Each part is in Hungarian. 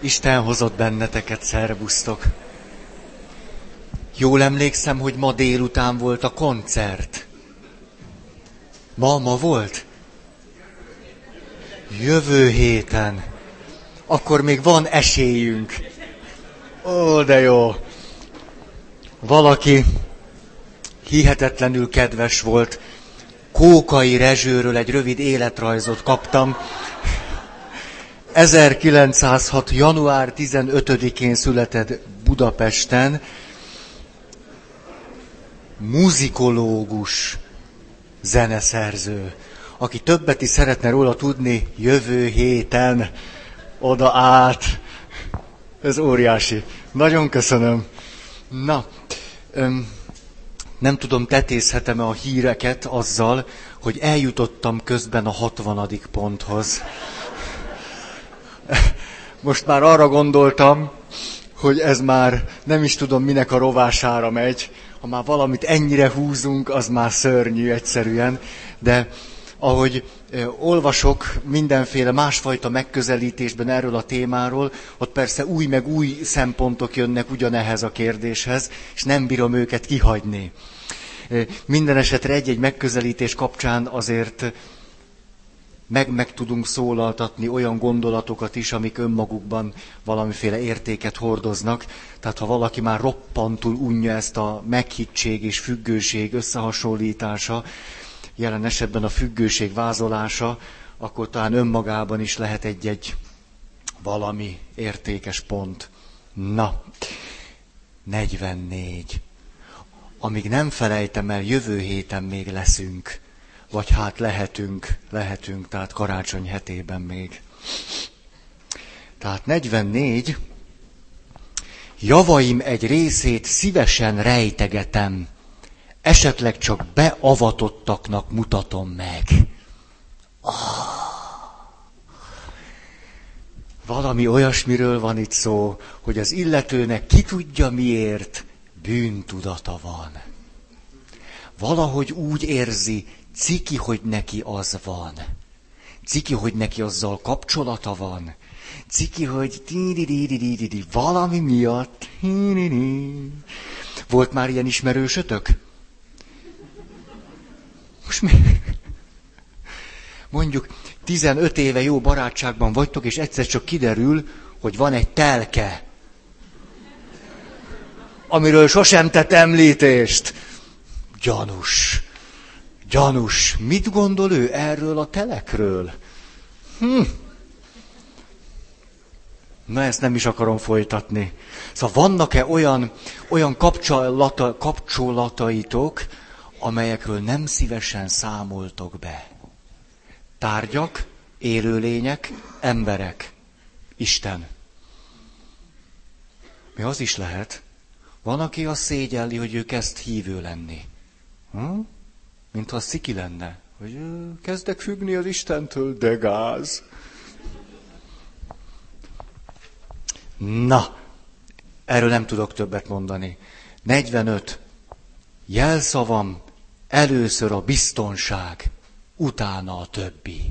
Isten hozott benneteket, szervusztok! Jól emlékszem, hogy ma délután volt a koncert. Ma volt? Jövő héten. Akkor még van esélyünk. Ó, de jó! Valaki hihetetlenül kedves volt. Kókai Rezsőről egy rövid életrajzot kaptam. 1906. január 15-én született Budapesten. Muzikológus, zeneszerző. Aki többet is szeretne róla tudni, jövő héten oda át. Ez óriási. Nagyon köszönöm. Na, nem tudom, tetézhetem-e a híreket azzal, hogy eljutottam közben a 60. ponthoz. Most már arra gondoltam, hogy ez már nem is tudom, minek a rovására megy. Ha már valamit ennyire húzunk, az már szörnyű egyszerűen. De ahogy olvasok mindenféle másfajta megközelítésben erről a témáról, ott persze új meg új szempontok jönnek ugyanehhez a kérdéshez, és nem bírom őket kihagyni. Minden esetre egy-egy megközelítés kapcsán azért meg tudunk szólaltatni olyan gondolatokat is, amik önmagukban valamiféle értéket hordoznak. Tehát ha valaki már roppantul unja ezt a meghittség és függőség összehasonlítása, jelen esetben a függőség vázolása, akkor talán önmagában is lehet egy-egy valami értékes pont. Na, 44. Amíg nem felejtem el, jövő héten még leszünk. Vagy hát lehetünk, tehát karácsony hetében még. Tehát 44. Javaim egy részét szívesen rejtegetem. Esetleg csak beavatottaknak mutatom meg. Valami olyasmiről van itt szó, hogy az illetőnek ki tudja miért, bűntudata van. Valahogy úgy érzi, ciki, hogy neki az van. Ciki, hogy neki azzal kapcsolata van. Ciki, hogy valami miatt. Volt már ilyen ismerősötök? Most mi? Mondjuk 15 éve jó barátságban vagytok, és egyszer csak kiderül, hogy van egy telke, amiről sosem tett említést. Gyanús. Gyanús. Mit gondol ő erről a telekről? Na, ezt nem is akarom folytatni. Szóval vannak-e olyan kapcsolataitok, amelyekről nem szívesen számoltok be? Tárgyak, élőlények, emberek, Isten. Mi az is lehet. Van, aki azt szégyelli, hogy ő kezd hívő lenni. Mintha az sziki lenne, hogy kezdek függni az Istentől, de gáz. Na, erről nem tudok többet mondani. 45. Jelszavam először a biztonság, utána a többi.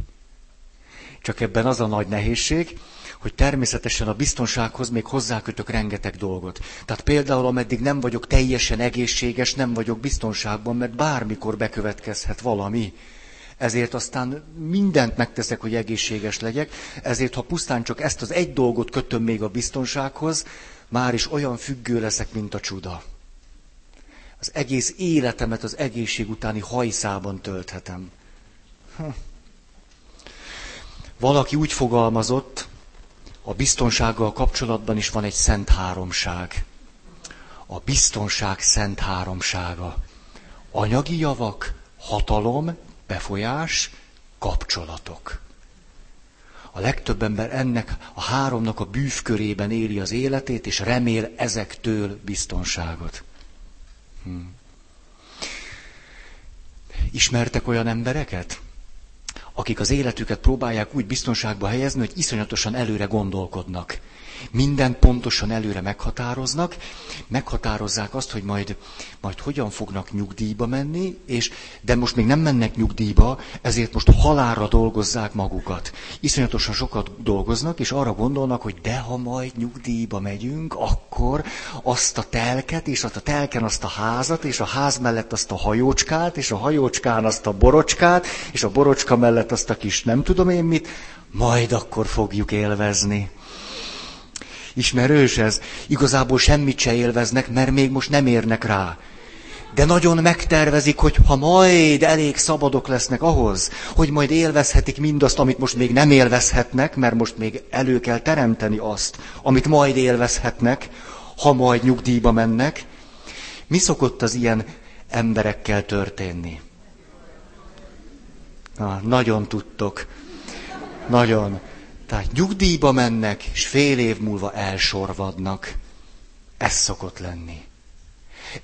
Csak ebben az a nagy nehézség, hogy természetesen a biztonsághoz még hozzákötök rengeteg dolgot. Tehát például, ameddig nem vagyok teljesen egészséges, nem vagyok biztonságban, mert bármikor bekövetkezhet valami. Ezért aztán mindent megteszek, hogy egészséges legyek. Ezért, ha pusztán csak ezt az egy dolgot kötöm még a biztonsághoz, már is olyan függő leszek, mint a csuda. Az egész életemet az egészség utáni hajszában tölthetem. Valaki úgy fogalmazott, a biztonsággal kapcsolatban is van egy szent háromság. A biztonság szent háromsága. Anyagi javak, hatalom, befolyás, kapcsolatok. A legtöbb ember ennek a háromnak a bűvkörében éli az életét, és remél ezektől biztonságot. Ismertek olyan embereket, akik az életüket próbálják úgy biztonságba helyezni, hogy iszonyatosan előre gondolkodnak. Minden pontosan előre meghatároznak, meghatározzák azt, hogy majd hogyan fognak nyugdíjba menni, de most még nem mennek nyugdíjba, ezért most halálra dolgozzák magukat. Iszonyatosan sokat dolgoznak, és arra gondolnak, hogy de ha majd nyugdíjba megyünk, akkor azt a telket, és a telken azt a házat, és a ház mellett azt a hajócskát, és a hajócskán azt a borocskát, és a borocska mellett azt a kis nem tudom én mit, majd akkor fogjuk élvezni. Ismerős ez? Igazából semmit se élveznek, mert még most nem érnek rá. De nagyon megtervezik, hogy ha majd elég szabadok lesznek ahhoz, hogy majd élvezhetik mindazt, amit most még nem élvezhetnek, mert most még elő kell teremteni azt, amit majd élvezhetnek, ha majd nyugdíjba mennek. Mi szokott az ilyen emberekkel történni? Na, nagyon tudtok. Nagyon. Tehát nyugdíjba mennek, és fél év múlva elsorvadnak. Ez szokott lenni.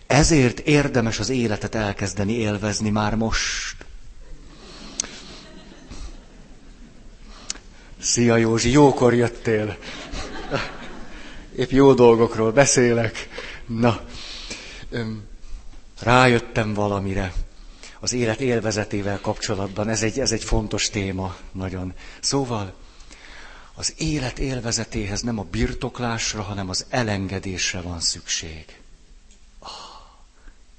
Ezért érdemes az életet elkezdeni élvezni már most. Szia Józsi, jókor jöttél. Épp jó dolgokról beszélek. Na, rájöttem valamire. Az élet élvezetével kapcsolatban. Ez egy fontos téma nagyon. Szóval... az élet élvezetéhez nem a birtoklásra, hanem az elengedésre van szükség.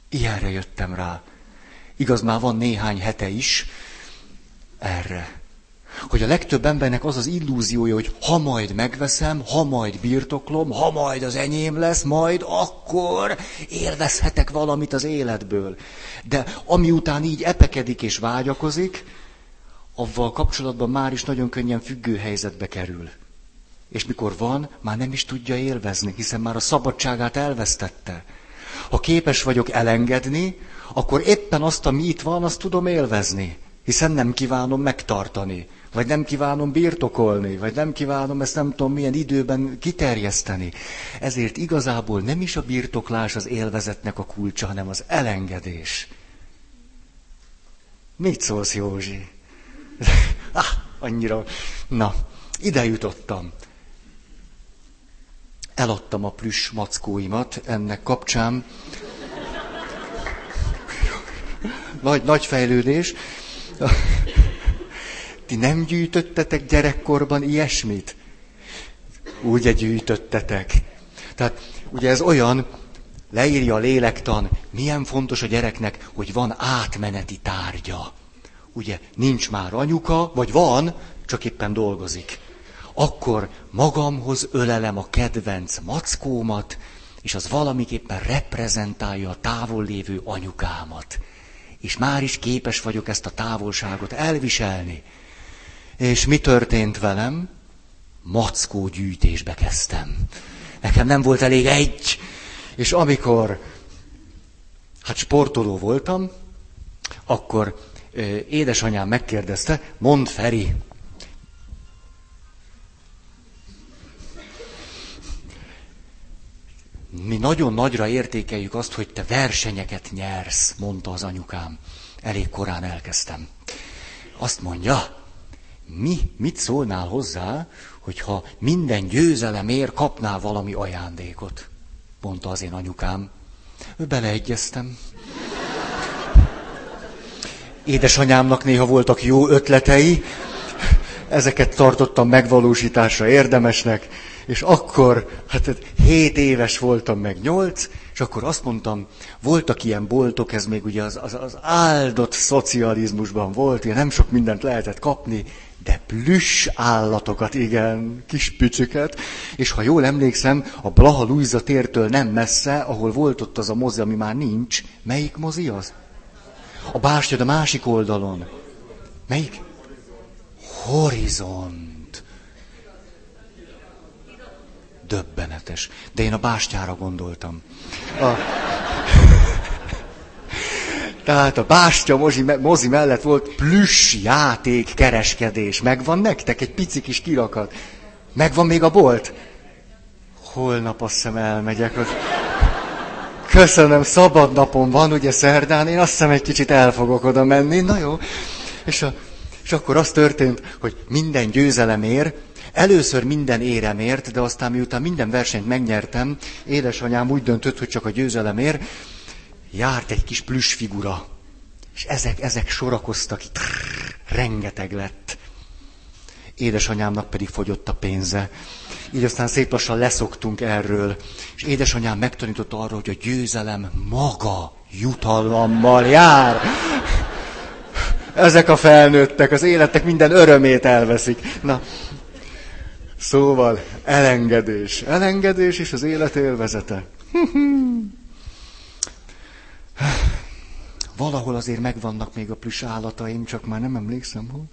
Ilyenre jöttem rá. Igaz, már van néhány hete is erre. Hogy a legtöbb embernek az az illúziója, hogy ha majd megveszem, ha majd birtoklom, ha majd az enyém lesz, majd akkor élvezhetek valamit az életből. De amiután így epekedik és vágyakozik, avval kapcsolatban már is nagyon könnyen függő helyzetbe kerül. És mikor van, már nem is tudja élvezni, hiszen már a szabadságát elvesztette. Ha képes vagyok elengedni, akkor éppen azt, ami itt van, azt tudom élvezni. Hiszen nem kívánom megtartani, vagy nem kívánom birtokolni, vagy nem kívánom ezt nem tudom milyen időben kiterjeszteni. Ezért igazából nem is a birtoklás az élvezetnek a kulcsa, hanem az elengedés. Mit szólsz, Józsi? Annyira. Na, ide jutottam. Eladtam a plüss mackóimat ennek kapcsán. Nagy fejlődés. Ti nem gyűjtöttetek gyerekkorban ilyesmit? Ugye gyűjtöttetek. Tehát ugye ez olyan, leírja a lélektan, milyen fontos a gyereknek, hogy van átmeneti tárgya. Ugye nincs már anyuka, vagy van, csak éppen dolgozik. Akkor magamhoz ölelem a kedvenc mackómat, és az valamiképpen reprezentálja a távol lévő anyukámat. És már is képes vagyok ezt a távolságot elviselni. És mi történt velem? Mackó gyűjtésbe kezdtem. Nekem nem volt elég egy. És amikor, sportoló voltam, akkor... édesanyám megkérdezte, mondd Feri. Mi nagyon nagyra értékeljük azt, hogy te versenyeket nyersz, mondta az anyukám. Elég korán elkezdtem. Azt mondja, mit szólnál hozzá, hogyha minden győzelemért kapnál valami ajándékot, mondta az én anyukám. Beleegyeztem. Édesanyámnak néha voltak jó ötletei, ezeket tartottam megvalósításra érdemesnek, és akkor, 7 éves voltam meg 8, és akkor azt mondtam, voltak ilyen boltok, ez még ugye az áldott szocializmusban volt, nem sok mindent lehetett kapni, de plüss állatokat, igen, kis pücsüket, és ha jól emlékszem, a Blaha-Lujza tértől nem messze, ahol volt ott az a mozi, ami már nincs, melyik mozi az? A bástyád a másik oldalon. Melyik? Horizont. Döbbenetes. De én a bástyára gondoltam. Tehát a bástya mozi mellett volt plüss játék kereskedés. Megvan nektek egy pici kis kirakat. Megvan még a bolt? Holnap azt hiszem elmegyek. Köszönöm, szabad napom van, ugye szerdán, én azt hiszem egy kicsit el fogok oda menni, na jó. És akkor az történt, hogy minden győzelemért Először minden éremért, de aztán miután minden versenyt megnyertem, édesanyám úgy döntött, hogy csak a győzelemért, járt egy kis plüss figura. És ezek sorakoztak, itt rengeteg lett. Édesanyámnak pedig fogyott a pénze. Így aztán szép lassan leszoktunk erről. És édesanyám megtanította arra, hogy a győzelem maga jutalommal jár. Ezek a felnőttek, az életek minden örömét elveszik. Na, szóval elengedés. Elengedés és az élet élvezete. Valahol azért megvannak még a plüss állataim, csak már nem emlékszem, hol.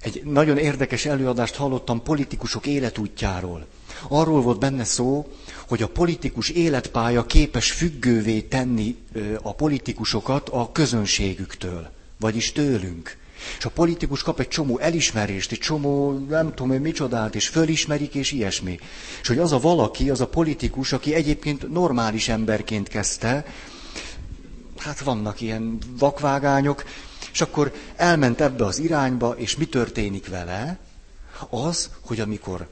Egy nagyon érdekes előadást hallottam politikusok életútjáról. Arról volt benne szó, hogy a politikus életpálya képes függővé tenni a politikusokat a közönségüktől, vagyis tőlünk. És a politikus kap egy csomó elismerést, egy csomó nem tudom én micsodát, és fölismerik, és ilyesmi. És hogy az a valaki, az a politikus, aki egyébként normális emberként kezdte, hát vannak ilyen vakvágányok, és akkor elment ebbe az irányba, és mi történik vele? Az, hogy amikor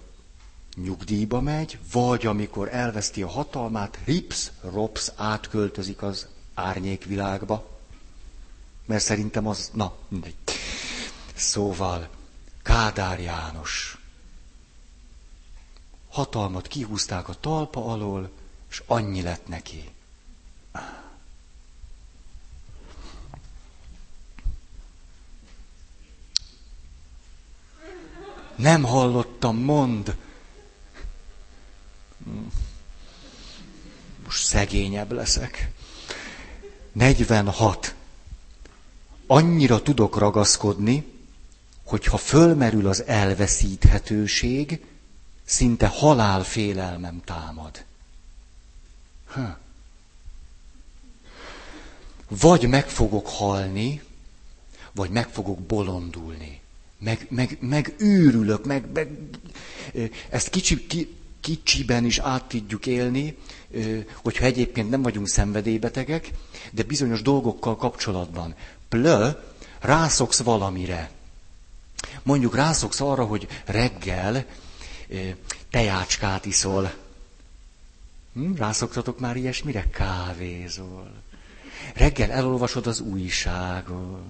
nyugdíjba megy, vagy amikor elveszti a hatalmát, rips-rops átköltözik az árnyékvilágba. Mert szerintem az... Na, mindegy. Szóval, Kádár János. Hatalmat kihúzták a talpa alól, és annyi lett neki. Nem hallottam, mond. Most szegényebb leszek. 46. Annyira tudok ragaszkodni, hogy ha fölmerül az elveszíthetőség, szinte halálfélelmem támad. Vagy meg fogok halni, vagy meg fogok bolondulni. Meg őrülök, meg ezt kicsiben is át tudjuk élni, hogyha egyébként nem vagyunk szenvedélybetegek, de bizonyos dolgokkal kapcsolatban. Rászoksz valamire. Mondjuk rászoksz arra, hogy reggel teácskát iszol. Rászoktatok már ilyesmire? Kávézol. Reggel elolvasod az újságot.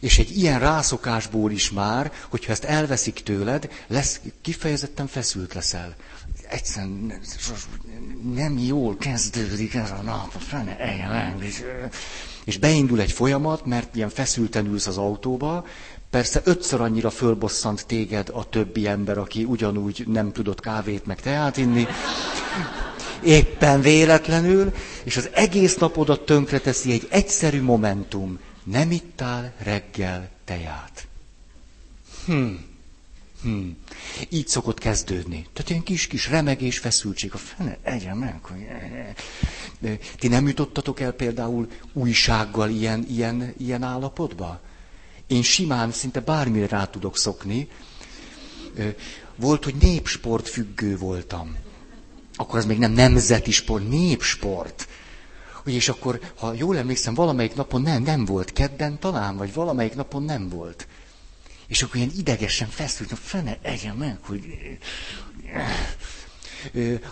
És egy ilyen rászokásból is már, hogyha ezt elveszik tőled, lesz, kifejezetten feszült leszel. Egyszerűen nem jól kezdődik ez a nap. És beindul egy folyamat, mert ilyen feszülten ülsz az autóba, persze 5-ször annyira fölbosszant téged a többi ember, aki ugyanúgy nem tudott kávét meg teát inni, éppen véletlenül, és az egész napodat tönkreteszi egy egyszerű momentum. Nem ittál reggel teját. Így szokott kezdődni. Tehát ilyen kis-kis remegés, feszültség. A fene, egyen meg. Ti nem jutottatok el például újsággal ilyen állapotba? Én simán, szinte bármire rá tudok szokni. Volt, hogy népsport függő voltam. Akkor az még nem nemzeti sport, népsport. És akkor, ha jól emlékszem, valamelyik napon nem volt, kedden talán, vagy valamelyik napon nem volt. És akkor ilyen idegesen feszült, hogy fene egyen meg, hogy...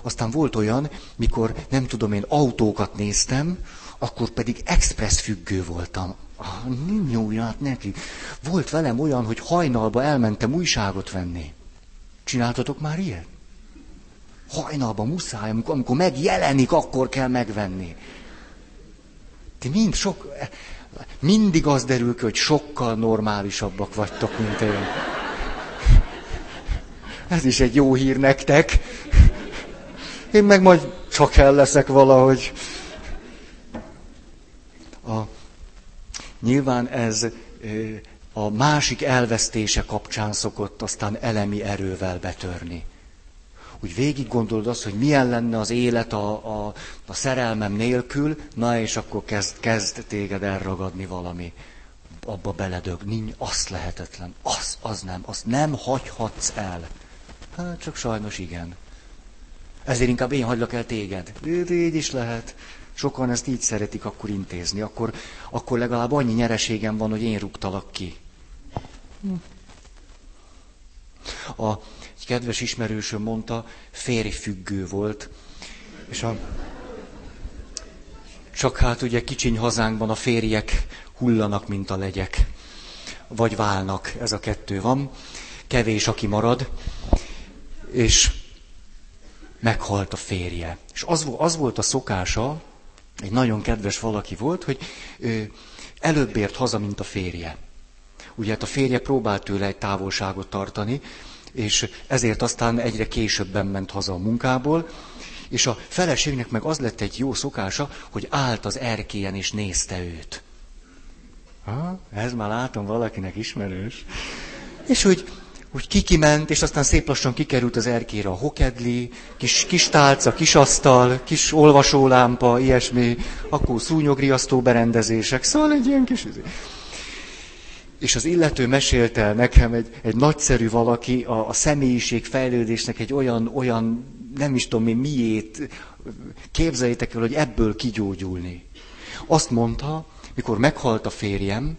Aztán volt olyan, mikor nem tudom én autókat néztem, akkor pedig express függő voltam. Nem nyúlját neki. Volt velem olyan, hogy hajnalba elmentem újságot venni. Csináltatok már ilyet? Hajnalba muszáj, amikor megjelenik, akkor kell megvenni. Mindig az derül ki, hogy sokkal normálisabbak vagytok, mint én. Ez is egy jó hír nektek. Én meg majd csak el leszek valahogy. Nyilván ez a másik elvesztése kapcsán szokott aztán elemi erővel betörni. Úgy végig gondolod azt, hogy milyen lenne az élet a szerelmem nélkül, na és akkor kezd téged elragadni valami. Abba beledög. Azt lehetetlen. Azt nem hagyhatsz el. Hát csak sajnos igen. Ezért inkább én hagylak el téged. Így is lehet. Sokan ezt így szeretik akkor intézni. Akkor legalább annyi nyereségem van, hogy én rúgtalak ki. Egy kedves ismerősöm mondta, férjfüggő volt. És csak hát ugye kicsiny hazánkban a férjek hullanak, mint a legyek. Vagy válnak, ez a kettő van. Kevés, aki marad. És meghalt a férje. És az volt a szokása, egy nagyon kedves valaki volt, hogy előbb ért haza, mint a férje. Ugye hát a férje próbált tőle egy távolságot tartani, és ezért aztán egyre későbben ment haza a munkából, és a feleségnek meg az lett egy jó szokása, hogy állt az erkélyen és nézte őt. Ha? Ez már látom valakinek ismerős. És hogy kiment, és aztán szép lassan kikerült az erkére a hokedli, kis tálca, kis asztal, kis olvasólámpa, ilyesmi, akkor szúnyogriasztó berendezések, szóval egy ilyen kis... És az illető mesélte el nekem egy nagyszerű valaki, a személyiségfejlődésnek egy olyan, nem is tudom én miét, képzeljétek el, hogy ebből kigyógyulni. Azt mondta, mikor meghalt a férjem,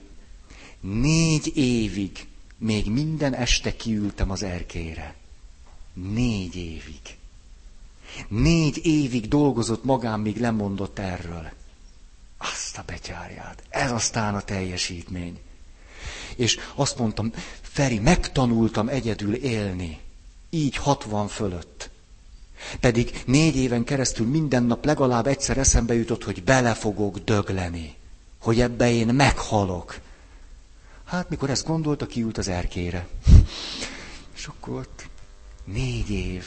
4 évig még minden este kiültem az erkélyre. 4 évig. 4 évig dolgozott magán, míg lemondott erről. Azt a betyárját. Ez aztán a teljesítmény. És azt mondtam, Feri, megtanultam egyedül élni. Így 60 fölött. Pedig 4 éven keresztül minden nap legalább egyszer eszembe jutott, hogy bele fogok dögleni. Hogy ebbe én meghalok. Hát, mikor ezt gondolta, kiült az erkére. És akkor ott 4 év.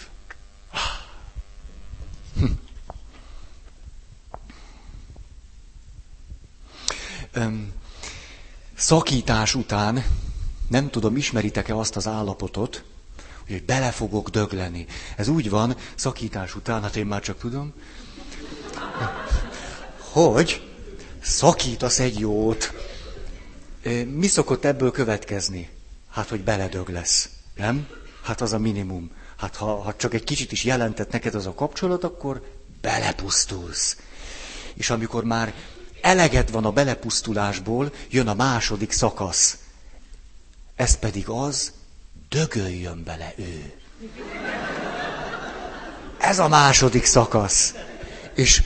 Szakítás után, nem tudom, ismeritek-e azt az állapotot, hogy bele fogok dögleni. Ez úgy van, szakítás után, hát én már csak tudom, hogy szakítasz egy jót. Mi szokott ebből következni? Hát, hogy beledög lesz, nem? Hát az a minimum. Hát ha csak egy kicsit is jelentett neked az a kapcsolat, akkor belepusztulsz. És amikor már eleged van a belepusztulásból, jön a második szakasz. Ez pedig az, dögöljön bele ő. Ez a második szakasz. És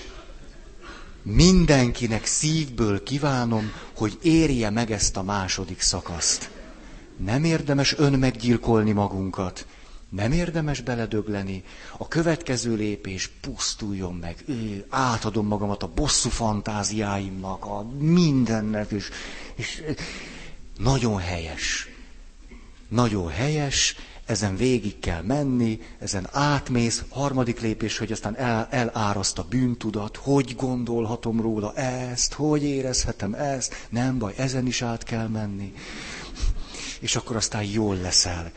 mindenkinek szívből kívánom, hogy érje meg ezt a második szakaszt. Nem érdemes önmeggyilkolni magunkat. Nem érdemes beledögleni. A következő lépés, pusztuljon meg ő. Átadom magamat a bosszú fantáziáimnak, a mindennek is. És nagyon helyes. Nagyon helyes. Ezen végig kell menni, ezen átmész, 3. lépés, hogy aztán eláraszt a bűntudat, hogy gondolhatom róla ezt, hogy érezhetem ezt, nem baj, ezen is át kell menni. És akkor aztán jól leszel.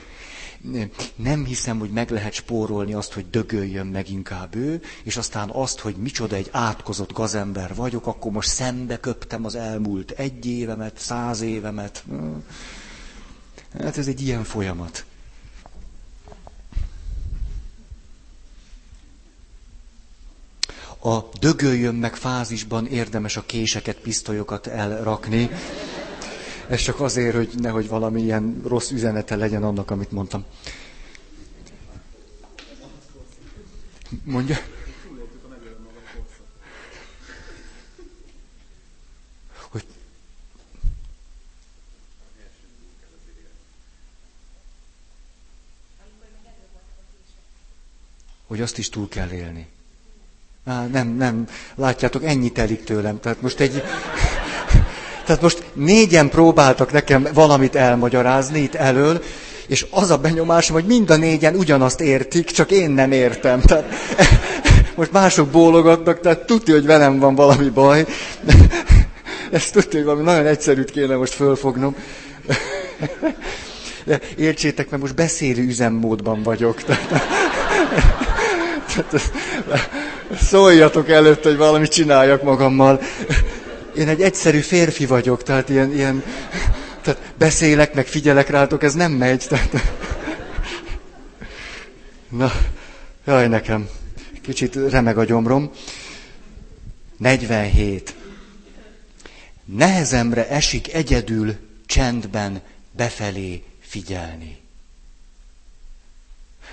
Nem hiszem, hogy meg lehet spórolni azt, hogy dögöljön meg inkább ő, és aztán azt, hogy micsoda egy átkozott gazember vagyok, akkor most szembe köptem az elmúlt 1 évemet, 100 évemet. Hát ez egy ilyen folyamat. A dögöljön meg fázisban érdemes a késeket, pisztolyokat elrakni. Ez csak azért, hogy nehogy valamilyen rossz üzenete legyen annak, amit mondtam. Mondja? Hogy... Hogy azt is túl kell élni. Nem, látjátok, ennyi telik tőlem. Tehát most 4-en próbáltak nekem valamit elmagyarázni itt elől, és az a benyomásom, hogy mind a 4-en ugyanazt értik, csak én nem értem. Tehát, most mások bólogatnak, tehát tudja, hogy velem van valami baj. Ezt tudja, hogy valami nagyon egyszerűt kéne most fölfognom. De értsétek, mert most beszélő üzemmódban vagyok. Tehát, szóljatok előtt, hogy valamit csináljak magammal. Én egy egyszerű férfi vagyok, tehát ilyen tehát beszélek, meg figyelek rátok, ez nem megy. Tehát... Na, jaj nekem, kicsit remeg a gyomrom. 47. Nehezemre esik egyedül csendben befelé figyelni.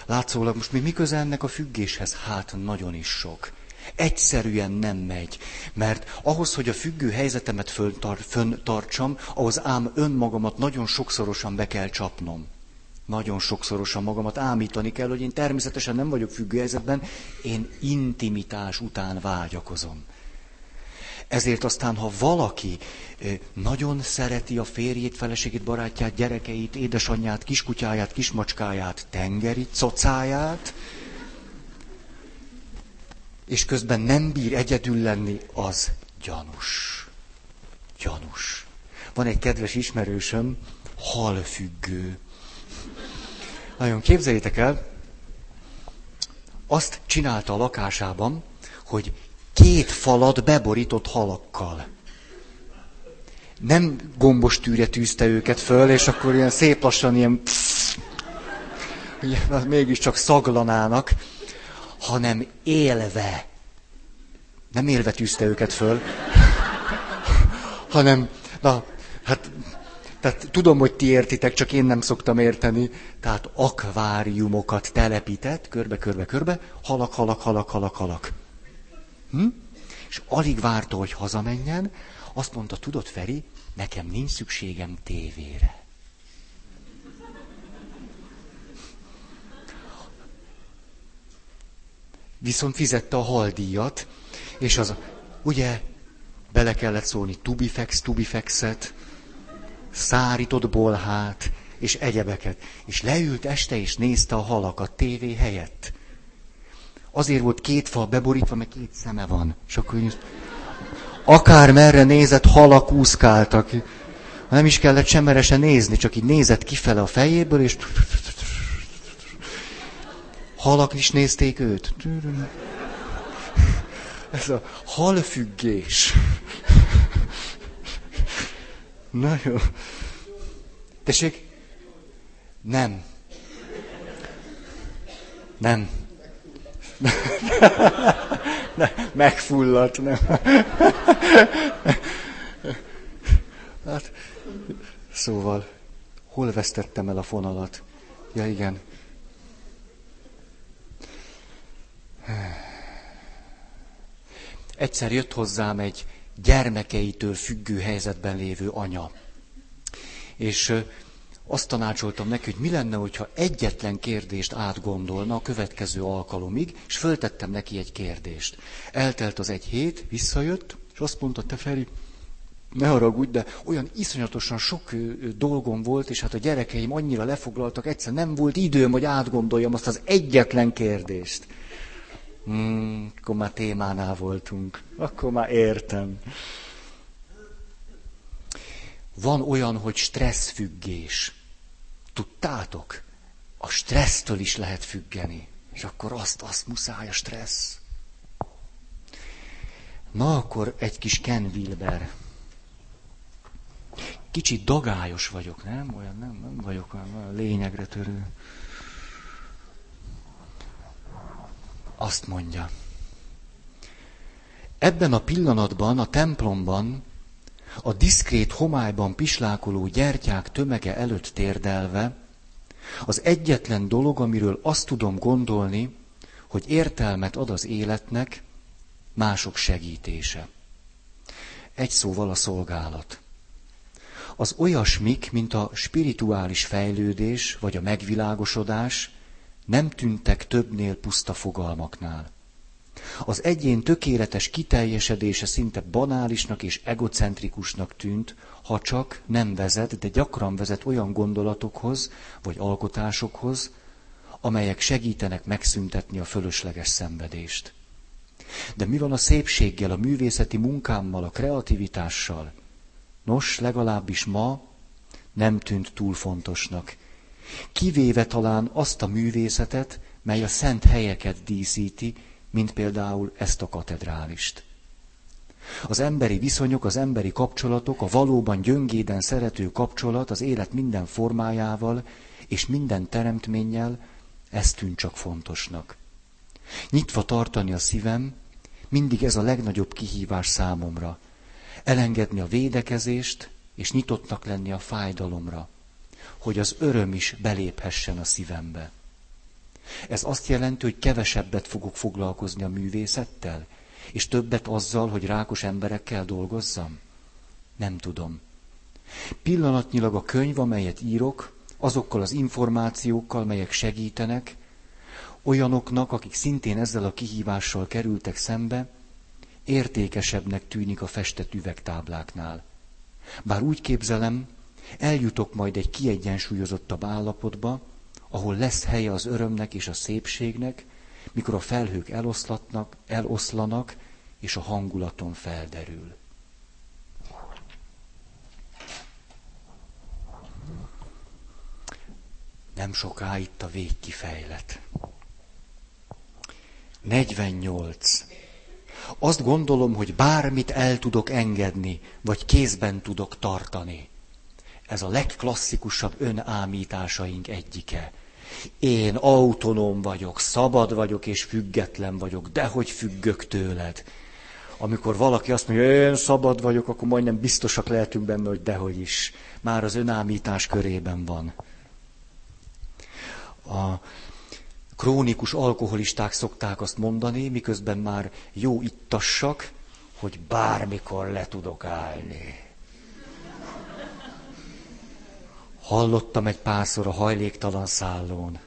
Látszólag most mi köze ennek a függéshez? Hát nagyon is sok. Egyszerűen nem megy, mert ahhoz, hogy a függő helyzetemet föntartsam, ahhoz ám önmagamat nagyon sokszorosan be kell csapnom. Nagyon sokszorosan magamat ámítani kell, hogy én természetesen nem vagyok függő helyzetben, én intimitás után vágyakozom. Ezért aztán, ha valaki nagyon szereti a férjét, feleségét, barátját, gyerekeit, édesanyját, kiskutyáját, kismacskáját, tengeri cocáját, és közben nem bír egyedül lenni, az gyanús. Gyanús. Van egy kedves ismerősöm, halfüggő. Nagyon képzeljétek el, azt csinálta a lakásában, hogy 2 falat beborított halakkal. Nem gombos tűre tűzte őket föl, és akkor ilyen szép lassan ilyen... mégiscsak szaglanának, hanem élve. Nem élve tűzte őket föl, hanem... Na, hát... Tehát tudom, hogy ti értitek, csak én nem szoktam érteni. Tehát akváriumokat telepített, körbe, halak. És alig várta, hogy hazamenjen. Azt mondta, tudod Feri, nekem nincs szükségem tévére. Viszont fizette a haldíjat, és az, ugye, bele kellett szólni tubifexet, szárított bolhát, és egyebeket. És leült este, és nézte a halakat tévé helyett. Azért volt 2 fal beborítva, mert 2 szeme van. És akkor akármerre nézett, halak úszkáltak. Nem is kellett semmire se nézni, csak így nézett kifele a fejéből, és halak is nézték őt. Ez a halfüggés. Na jó. Tessék? Nem. Megfulladt, nem. Hát, szóval, hol vesztettem el a fonalat? Ja, igen. Egyszer jött hozzám egy gyermekeitől függő helyzetben lévő anya. És azt tanácsoltam neki, hogy mi lenne, hogyha egyetlen kérdést átgondolna a következő alkalomig, és föltettem neki egy kérdést. Eltelt az 1 hét, visszajött, és azt mondta, te Feri, ne haragudj, de olyan iszonyatosan sok dolgom volt, és hát a gyerekeim annyira lefoglaltak, egyszer nem volt időm, hogy átgondoljam azt az egyetlen kérdést. Akkor már témánál voltunk. Akkor már értem. Van olyan, hogy stresszfüggés. Tudtátok? A stressztől is lehet függeni. És akkor azt muszáj a stressz. Na akkor egy kis Ken Wilber. Kicsit dagályos vagyok, nem? Olyan nem vagyok, olyan lényegre törő. Azt mondja, ebben a pillanatban a templomban, a diszkrét homályban pislákoló gyertyák tömege előtt térdelve, az egyetlen dolog, amiről azt tudom gondolni, hogy értelmet ad az életnek, mások segítése. Egy szóval a szolgálat. Az olyasmik, mint a spirituális fejlődés vagy a megvilágosodás, nem tűntek többnél puszta fogalmaknál. Az egyén tökéletes kiteljesedése szinte banálisnak és egocentrikusnak tűnt, ha csak nem vezet, de gyakran vezet olyan gondolatokhoz vagy alkotásokhoz, amelyek segítenek megszüntetni a fölösleges szenvedést. De mi van a szépséggel, a művészeti munkámmal, a kreativitással? Nos, legalábbis ma nem tűnt túl fontosnak. Kivéve talán azt a művészetet, mely a szent helyeket díszíti, mint például ezt a katedrálist. Az emberi viszonyok, az emberi kapcsolatok, a valóban gyöngéden szerető kapcsolat az élet minden formájával és minden teremtménnyel, ez tűnt csak fontosnak. Nyitva tartani a szívem, mindig ez a legnagyobb kihívás számomra. Elengedni a védekezést és nyitottnak lenni a fájdalomra, hogy az öröm is beléphessen a szívembe. Ez azt jelenti, hogy kevesebbet fogok foglalkozni a művészettel, és többet azzal, hogy rákos emberekkel dolgozzam? Nem tudom. Pillanatnyilag a könyv, amelyet írok, azokkal az információkkal, melyek segítenek, olyanoknak, akik szintén ezzel a kihívással kerültek szembe, értékesebbnek tűnik a festett üvegtábláknál. Bár úgy képzelem, eljutok majd egy kiegyensúlyozottabb állapotba, ahol lesz helye az örömnek és a szépségnek, mikor a felhők eloszlanak, és a hangulaton felderül. Nem soká itt a végkifejlet. 48. Azt gondolom, hogy bármit el tudok engedni, vagy kézben tudok tartani. Ez a legklasszikusabb önámításaink egyike. Én autonóm vagyok, szabad vagyok és független vagyok, dehogy függök tőled. Amikor valaki azt mondja, én szabad vagyok, akkor majdnem biztosak lehetünk benne, hogy dehogy is. Már az önámítás körében van. A krónikus alkoholisták szokták azt mondani, miközben már jó ittassak, hogy bármikor le tudok állni. Hallottam egy párszor a hajléktalan szállón.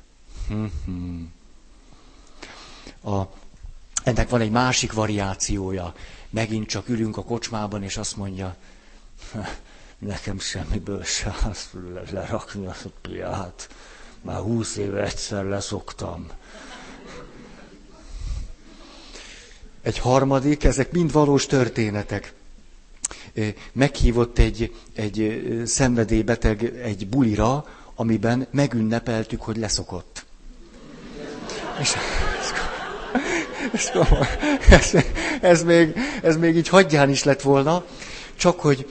Ennek van egy másik variációja. Megint csak ülünk a kocsmában, és azt mondja, nekem semmiből se azt lerakni azt a piát. Már 20 éve egyszer leszoktam. Egy harmadik, ezek mind valós történetek. Meghívott egy szenvedélybeteg egy bulira, amiben megünnepeltük, hogy leszokott. Ez még így hagyján is lett volna, csak hogy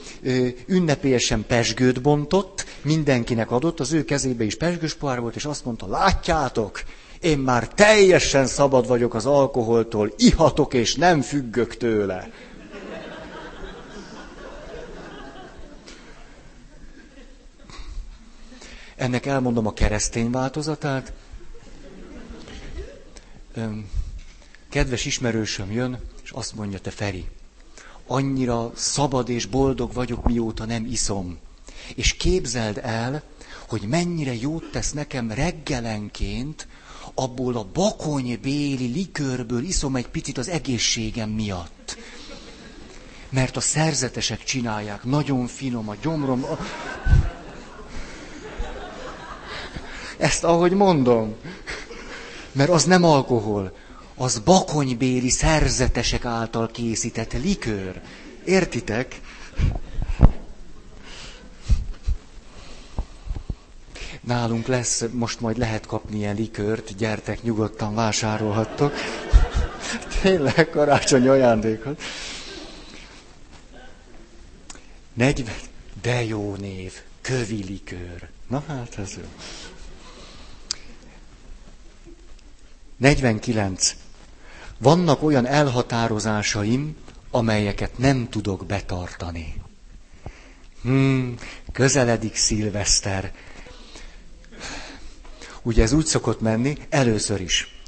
ünnepélyesen pezsgőt bontott, mindenkinek adott, az ő kezébe is pezsgős pohár volt, és azt mondta, látjátok, én már teljesen szabad vagyok az alkoholtól, ihatok és nem függök tőle. Ennek elmondom a keresztény változatát. Kedves ismerősöm jön, és azt mondja, te Feri, annyira szabad és boldog vagyok, mióta nem iszom. És képzeld el, hogy mennyire jót tesz nekem reggelenként, abból a bakonybéli likörből iszom egy picit az egészségem miatt. Mert a szerzetesek csinálják, nagyon finom a gyomrom. Ezt ahogy mondom, mert az nem alkohol, az bakonybéli szerzetesek által készített likőr. Értitek? Nálunk lesz, most majd lehet kapni ilyen likőrt, gyertek, nyugodtan vásárolhattok. Tényleg karácsony ajándékot. 40, de jó név, kövi likőr. Na hát ez jó. 49. Vannak olyan elhatározásaim, amelyeket nem tudok betartani. Közeledik szilveszter. Ugye ez úgy szokott menni, először is.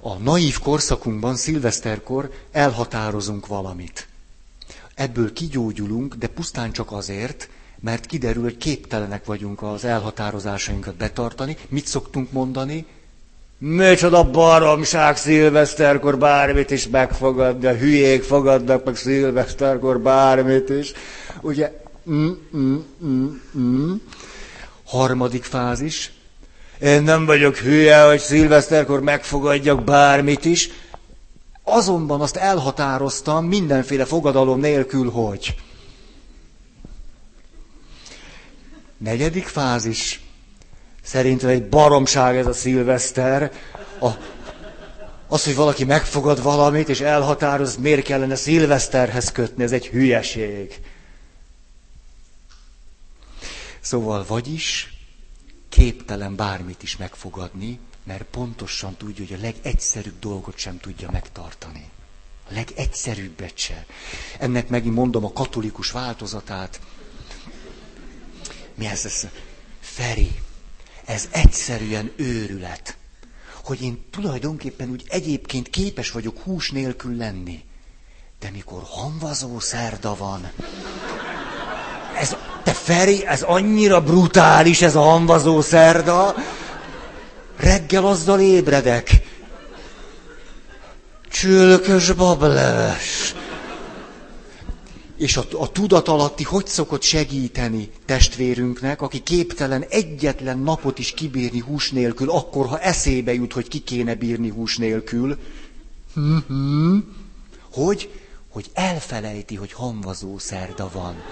A naív korszakunkban, szilveszterkor elhatározunk valamit. Ebből kigyógyulunk, de pusztán csak azért, mert kiderül, hogy képtelenek vagyunk az elhatározásainkat betartani. Mit szoktunk mondani? Micsoda baromság szilveszterkor bármit is megfogadni, a hülyék fogadnak meg szilveszterkor bármit is. Ugye, Harmadik fázis. Én nem vagyok hülye, hogy szilveszterkor megfogadjak bármit is. Azonban azt elhatároztam mindenféle fogadalom nélkül, hogy. 4. fázis. Szerintem egy baromság ez a szilveszter. Az, hogy valaki megfogad valamit, és elhatároz, miért kellene szilveszterhez kötni, ez egy hülyeség. Szóval vagyis képtelen bármit is megfogadni, mert pontosan tudja, hogy a legegyszerűbb dolgot sem tudja megtartani. A legegyszerűbbet se. Ennek megint mondom a katolikus változatát. Mi ez? Feri. Ez egyszerűen őrület, hogy én tulajdonképpen úgy egyébként képes vagyok hús nélkül lenni. De mikor hamvazó szerda van, te Feri, ez annyira brutális ez a hamvazó szerda, reggel azzal ébredek. Csülkös bableves. És a tudatalatti hogy szokott segíteni testvérünknek, aki képtelen egyetlen napot is kibírni hús nélkül, akkor, ha eszébe jut, hogy ki kéne bírni hús nélkül, hogy elfelejti, hogy hamvazó szerda van.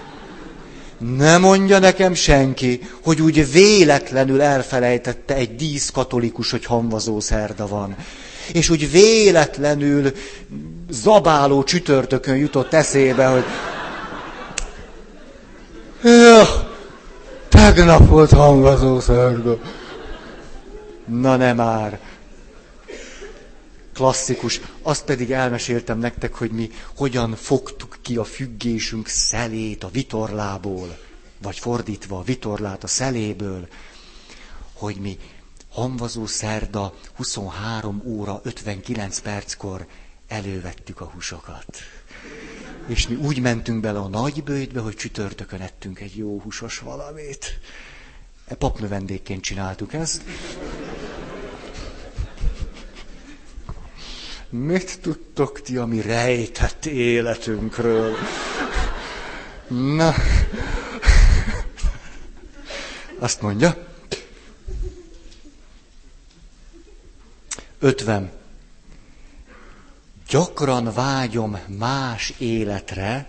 Ne mondja nekem senki, hogy úgy véletlenül elfelejtette egy díszkatolikus, hogy hamvazó szerda van. És úgy véletlenül zabáló csütörtökön jutott eszébe, hogy ja, tegnap volt hamvazó szerda. Na nem már. Klasszikus. Azt pedig elmeséltem nektek, hogy mi hogyan fogtuk ki a függésünk szelét a vitorlából, vagy fordítva a vitorlát a szeléből, hogy mi hamvazó szerda 23 óra 59 perckor elővettük a húsokat. És mi úgy mentünk bele a nagyböjtbe, hogy csütörtökön ettünk egy jó húsos valamit. Papnövendékként csináltuk ezt. Mit tudtok ti a mi rejtett életünkről? Na, azt mondja. 50. Gyakran vágyom más életre,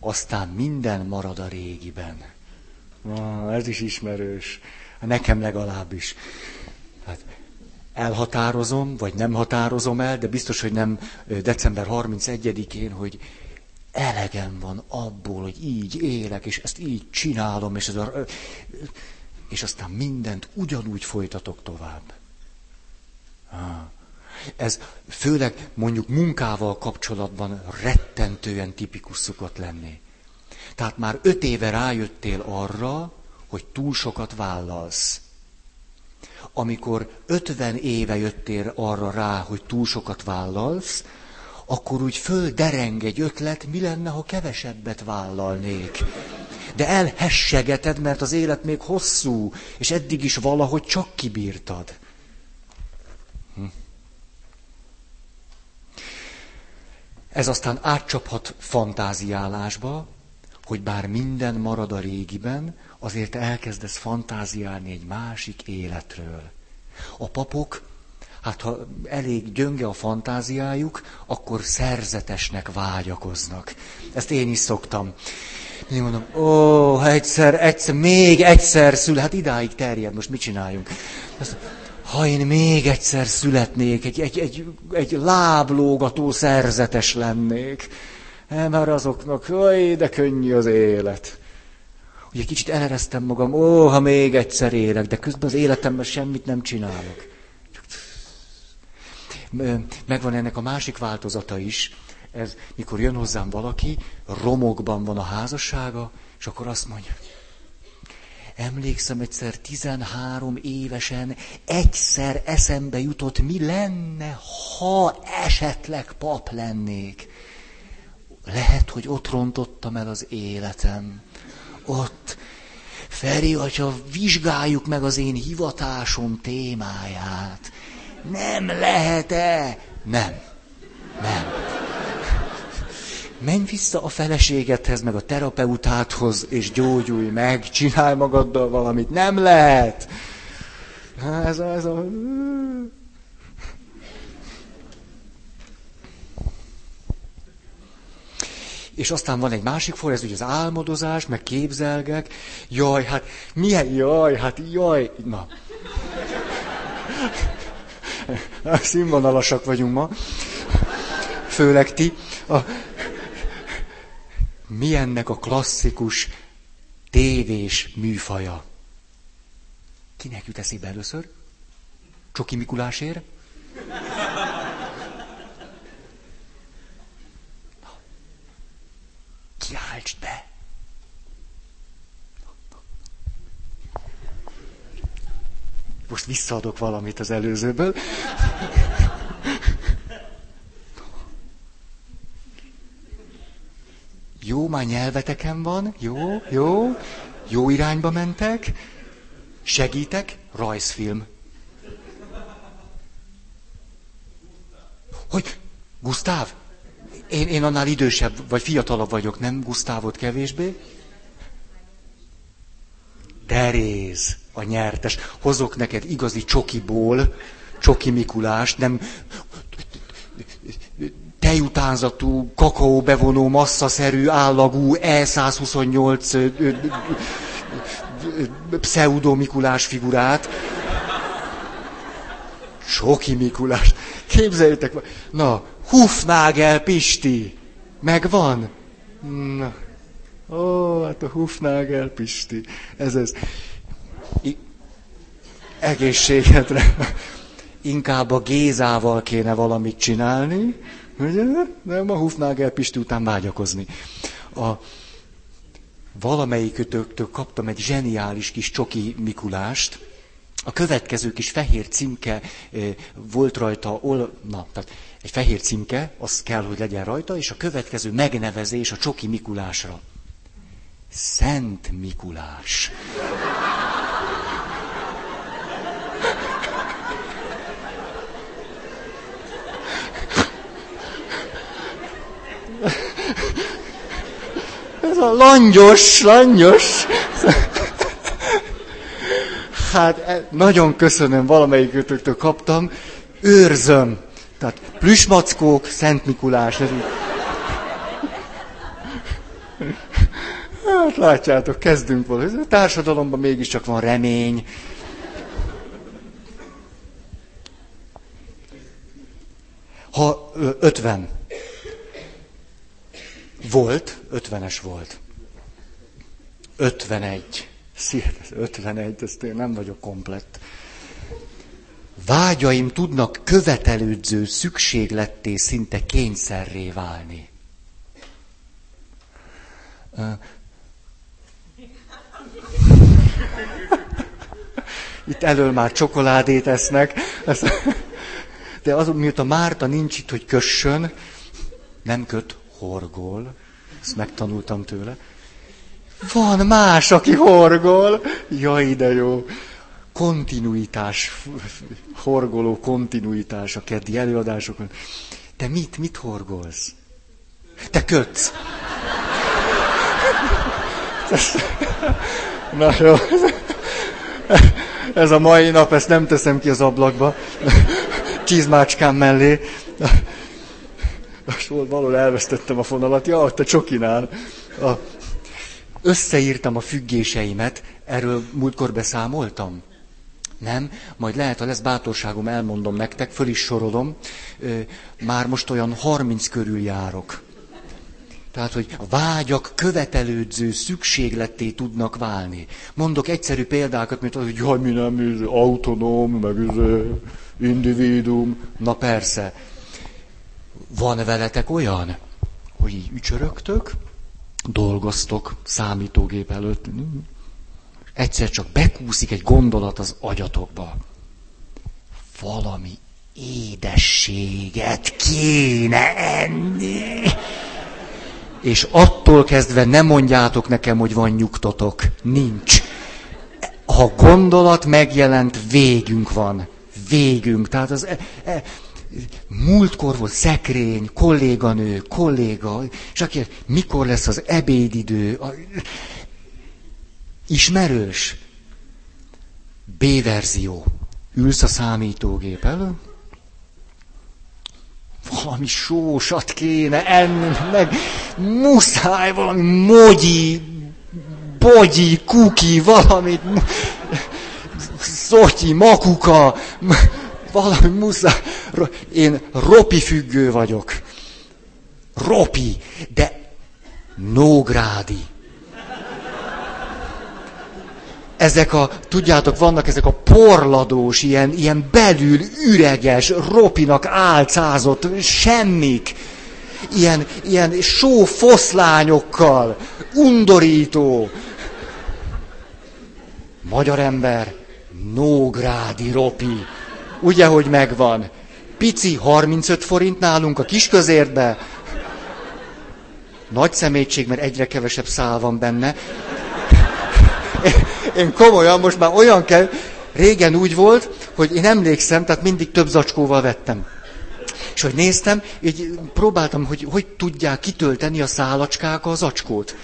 aztán minden marad a régiben. Ez is ismerős. Nekem legalábbis. Hát elhatározom, vagy nem határozom el, de biztos, hogy nem december 31-én, hogy elegem van abból, hogy így élek, és ezt így csinálom, és aztán mindent ugyanúgy folytatok tovább. Ez főleg mondjuk munkával kapcsolatban rettentően tipikus szokott lenni. Tehát már 5 éve rájöttél arra, hogy túl sokat vállalsz. Amikor 50 éve jöttél arra rá, hogy túl sokat vállalsz, akkor úgy földereng egy ötlet, mi lenne, ha kevesebbet vállalnék. De elhessegeted, mert az élet még hosszú, és eddig is valahogy csak kibírtad. Ez aztán átcsaphat fantáziálásba, hogy bár minden marad a régiben, azért elkezdesz fantáziálni egy másik életről. A papok, hát ha elég gyönge a fantáziájuk, akkor szerzetesnek vágyakoznak. Ezt én is szoktam. Én mondom, ha még egyszer hát idáig terjed, most mit csináljunk? Ezt, ha én még egyszer születnék, egy láblógató szerzetes lennék, mert azoknak, de könnyű az élet. Ugye kicsit eleresztem magam, ha még egyszer élek, de közben az életemben semmit nem csinálok. Megvan ennek a másik változata is, ez mikor jön hozzám valaki, romokban van a házassága, és akkor azt mondja, emlékszem egyszer 13 évesen, egyszer eszembe jutott, mi lenne, ha esetleg pap lennék. Lehet, hogy ott rontottam el az életem. Ott. Feri, hogyha vizsgáljuk meg az én hivatásom témáját. Nem lehet-e? Nem. Menj vissza a feleségedhez, meg a terapeutádhoz, és gyógyulj meg, csinálj magaddal valamit. Nem lehet. Ez a... És aztán van egy másik forrás, ugye az álmodozás, meg képzelgek. Na. Színvonalasak vagyunk ma. Főleg ti. Milyennek a klasszikus tévés műfaja? Kinek jut eszébe először? Csoki Mikulásért? Kiáltsd be! Most visszaadok valamit az előzőből. Jó, már nyelveteken van, jó irányba mentek. Segítek, rajzfilm. Hogy? Gusztáv? Én annál idősebb, vagy fiatalabb vagyok, nem? Gusztávot kevésbé? Teréz, a nyertes. Hozok neked igazi csokiból, Csoki Mikulást, nem tejutánzatú, kakaóbevonó, masszaszerű, állagú, E128 pseudo Mikulás figurát. Csoki Mikulás. Képzeljétek meg. Na, Hufnagel Pisti. Megvan? Na. Ó, hát a Hufnagel Pisti. Ez. Egészségedre. Inkább a Gézával kéne valamit csinálni. Ugye? Nem a Hufnagel Pisti után vágyakozni. Valamelyikötöktől kaptam egy zseniális kis Csoki Mikulást. A következő kis fehér címke volt rajta, tehát egy fehér címke, az kell, hogy legyen rajta, és a következő megnevezés a Csoki Mikulásra. Szent Mikulás. Ez a langyos. Hát nagyon köszönöm, valamelyikötöktől kaptam. Őrzöm. Tehát plüsmackók, Szent Mikulás. Hát látjátok, kezdünk valahogy. A társadalomban mégiscsak van remény. Ha 50. Volt, 50-es volt. 51. Szia, 51, ez tényleg nem vagyok komplett. Vágyaim tudnak követelődző szükségletté, szinte kényszerré válni. Itt elől már csokoládét esznek. De az, mióta Márta nincs itt, hogy kössön, nem köt, horgol. Ezt megtanultam tőle. Van más, aki horgol. Jaj, de jó. Kontinuitás, horgoló kontinuitás a keddi előadásokon. Te mit horgolsz? Te kötsz. Na jó. Ez a mai nap, ezt nem teszem ki az ablakba. Csizmácskám mellé. Most valahol elvesztettem a fonalat. Ja, te Csokinál. Összeírtam a függéseimet, erről múltkor beszámoltam? Nem? Majd lehet, ha lesz bátorságom, elmondom nektek, föl is sorolom. Már most olyan 30 körül járok. Tehát, hogy a vágyak követelődző szükségletté tudnak válni. Mondok egyszerű példákat, mint az, hogy jaj, mi nem, autonóm, meg individuum. Na persze. Van veletek olyan, hogy így ücsörögtök, dolgoztok számítógép előtt, egyszer csak bekúszik egy gondolat az agyatokba. Valami édességet kéne enni. És attól kezdve nem mondjátok nekem, hogy van nyugtatok. Nincs. Ha gondolat megjelent, végünk van. Végünk. Tehát az... Múltkor volt szekrény, kolléganő, kolléga, és aki, mikor lesz az ebédidő, ismerős. B-verzió. Ülsz a számítógép elő, valami sósat kéne enni, meg muszáj valami mogyi, bogyi, kuki, valamit, szotyi, makuka, valami muszáj. Én ropi függő vagyok. Ropi, de nógrádi. Ezek a, tudjátok, vannak ezek a porladós, ilyen belül üreges, ropinak álcázott semmik. Ilyen sófoszlányokkal, undorító. Magyar ember, Nógrádi ropi. Ugye, hogy megvan. Pici 35 forint nálunk a kisközértbe. Nagy szemétség, mert egyre kevesebb szál van benne. Én komolyan most már olyan kell... Régen úgy volt, hogy én emlékszem, tehát mindig több zacskóval vettem. És hogy néztem, így próbáltam, hogy tudják kitölteni a szálacskákkal a zacskót.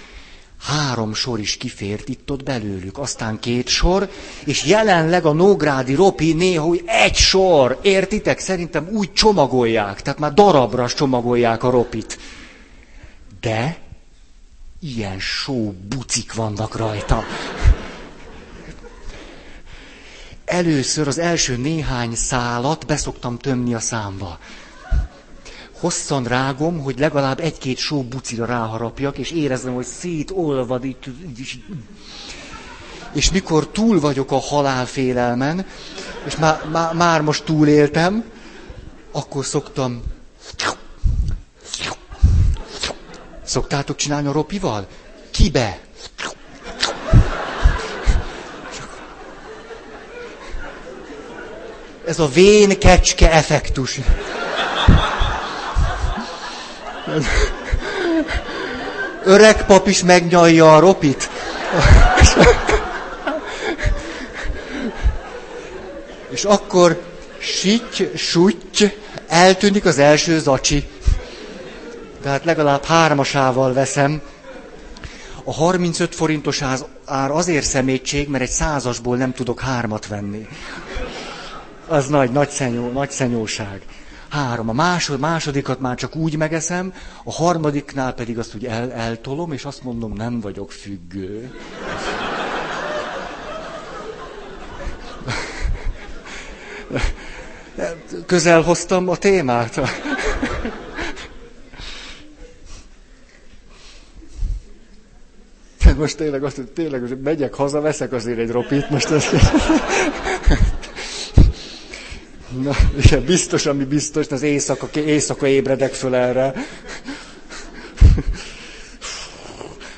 3 sor is kifért itt-ott belőlük, aztán 2 sor, és jelenleg a nógrádi ropi néha úgy 1 sor, értitek? Szerintem úgy csomagolják, tehát már darabra csomagolják a ropit. De ilyen só bucik vannak rajta. Először az első néhány szálat beszoktam tömni a számba. Hosszan rágom, hogy legalább 1-2 só bucira ráharapjak, és érezem, hogy szétolvad itt. És mikor túl vagyok a halálfélelmen, és már most túléltem, akkor szoktam... Szoktátok csinálni a ropival? Kibe? Ez a vén kecske effektus. Öreg pap is megnyalja a ropit. És akkor sitty, sutty, eltűnik az első zacsi. Tehát legalább 3-asával veszem. A 35 forintos ár azért szemétség, mert egy 100-asból nem tudok 3-at venni. Az nagy szenyóság. 3. A másodikat már csak úgy megeszem, a harmadiknál pedig azt úgy eltolom, és azt mondom, nem vagyok függő. Közel hoztam a témát. Most tényleg azt mondom, tényleg megyek haza, veszek azért egy ropit, most ezt... Na, igen, biztos, ami biztos, az éjszaka ébredek föl erre.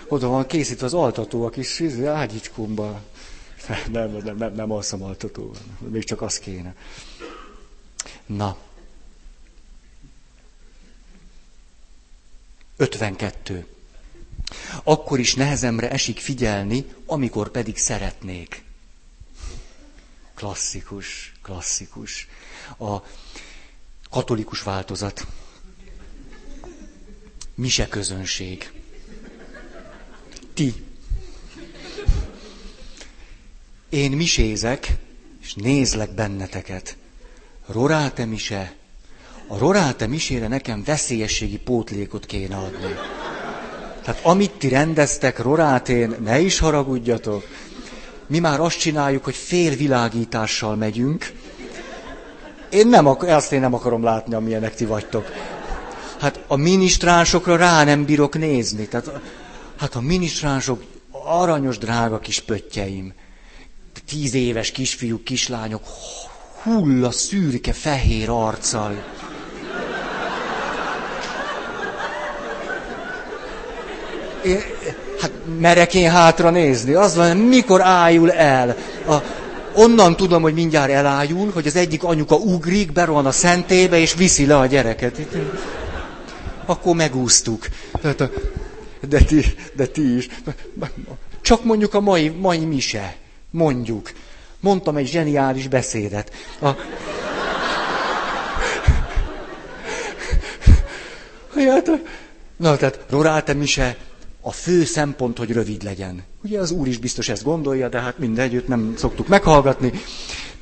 Oda van készítve az altató a kis ágyicskomba. Nem alszom altatóban, még csak az kéne. Na. 52. Akkor is nehezemre esik figyelni, amikor pedig szeretnék. Klasszikus. A katolikus változat. Mise közönség. Ti. Én misézek, és nézlek benneteket. Roráte mise. A roráte misére nekem veszélyességi pótlékot kéne adni. Tehát amit ti rendeztek rorátén, ne is haragudjatok. Mi már azt csináljuk, hogy félvilágítással megyünk. Én nem akarom látni, amilyenek ti vagytok. Hát a minisztránsokra rá nem bírok nézni. Hát a minisztránsok aranyos, drága kis pöttyeim. 10 éves kisfiúk, kislányok, hulla szürke, fehér arccal. Hát merek én hátra nézni? Az van, mikor ájul el. Onnan tudom, hogy mindjárt elájul, hogy az egyik anyuka ugrik, berohan a szentélybe, és viszi le a gyereket. Akkor megúsztuk. De ti is. Csak mondjuk a mai mise. Mondjuk. Mondtam egy zseniális beszédet. Na, tehát roráte mise. A fő szempont, hogy rövid legyen. Ugye az úr is biztos ezt gondolja, de hát mindegy, őt nem szoktuk meghallgatni.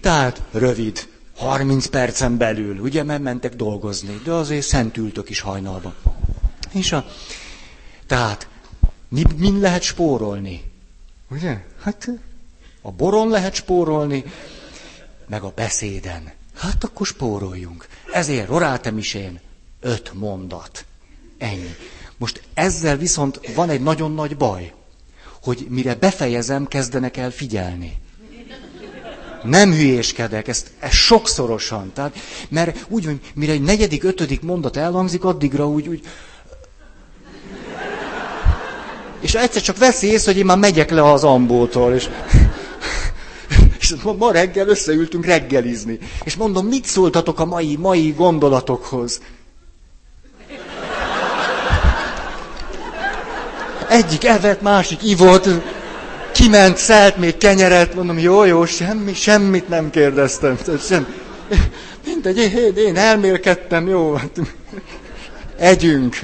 Tehát rövid, 30 percen belül, ugye, mert mentek dolgozni, de azért szent ültök is hajnalban. És tehát, min lehet spórolni? Ugye? Hát a boron lehet spórolni, meg a beszéden. Hát akkor spóroljunk. Ezért roráte misén 5 mondat. Ennyi. Most ezzel viszont van egy nagyon nagy baj, hogy mire befejezem, kezdenek el figyelni. Nem hülyéskedek, ezt sokszorosan. Tehát, mert úgy, hogy mire egy 4., 5. mondat elhangzik, addigra úgy... És egyszer csak veszi észre, hogy én már megyek le az ambótól, és És ma reggel összeültünk reggelizni. És mondom, mit szóltatok a mai gondolatokhoz? Egyik evett, másik ivott, kiment, szelt még kenyeret, mondom, jó, semmit nem kérdeztem. Mindegy, én elmélkedtem, jó, együnk.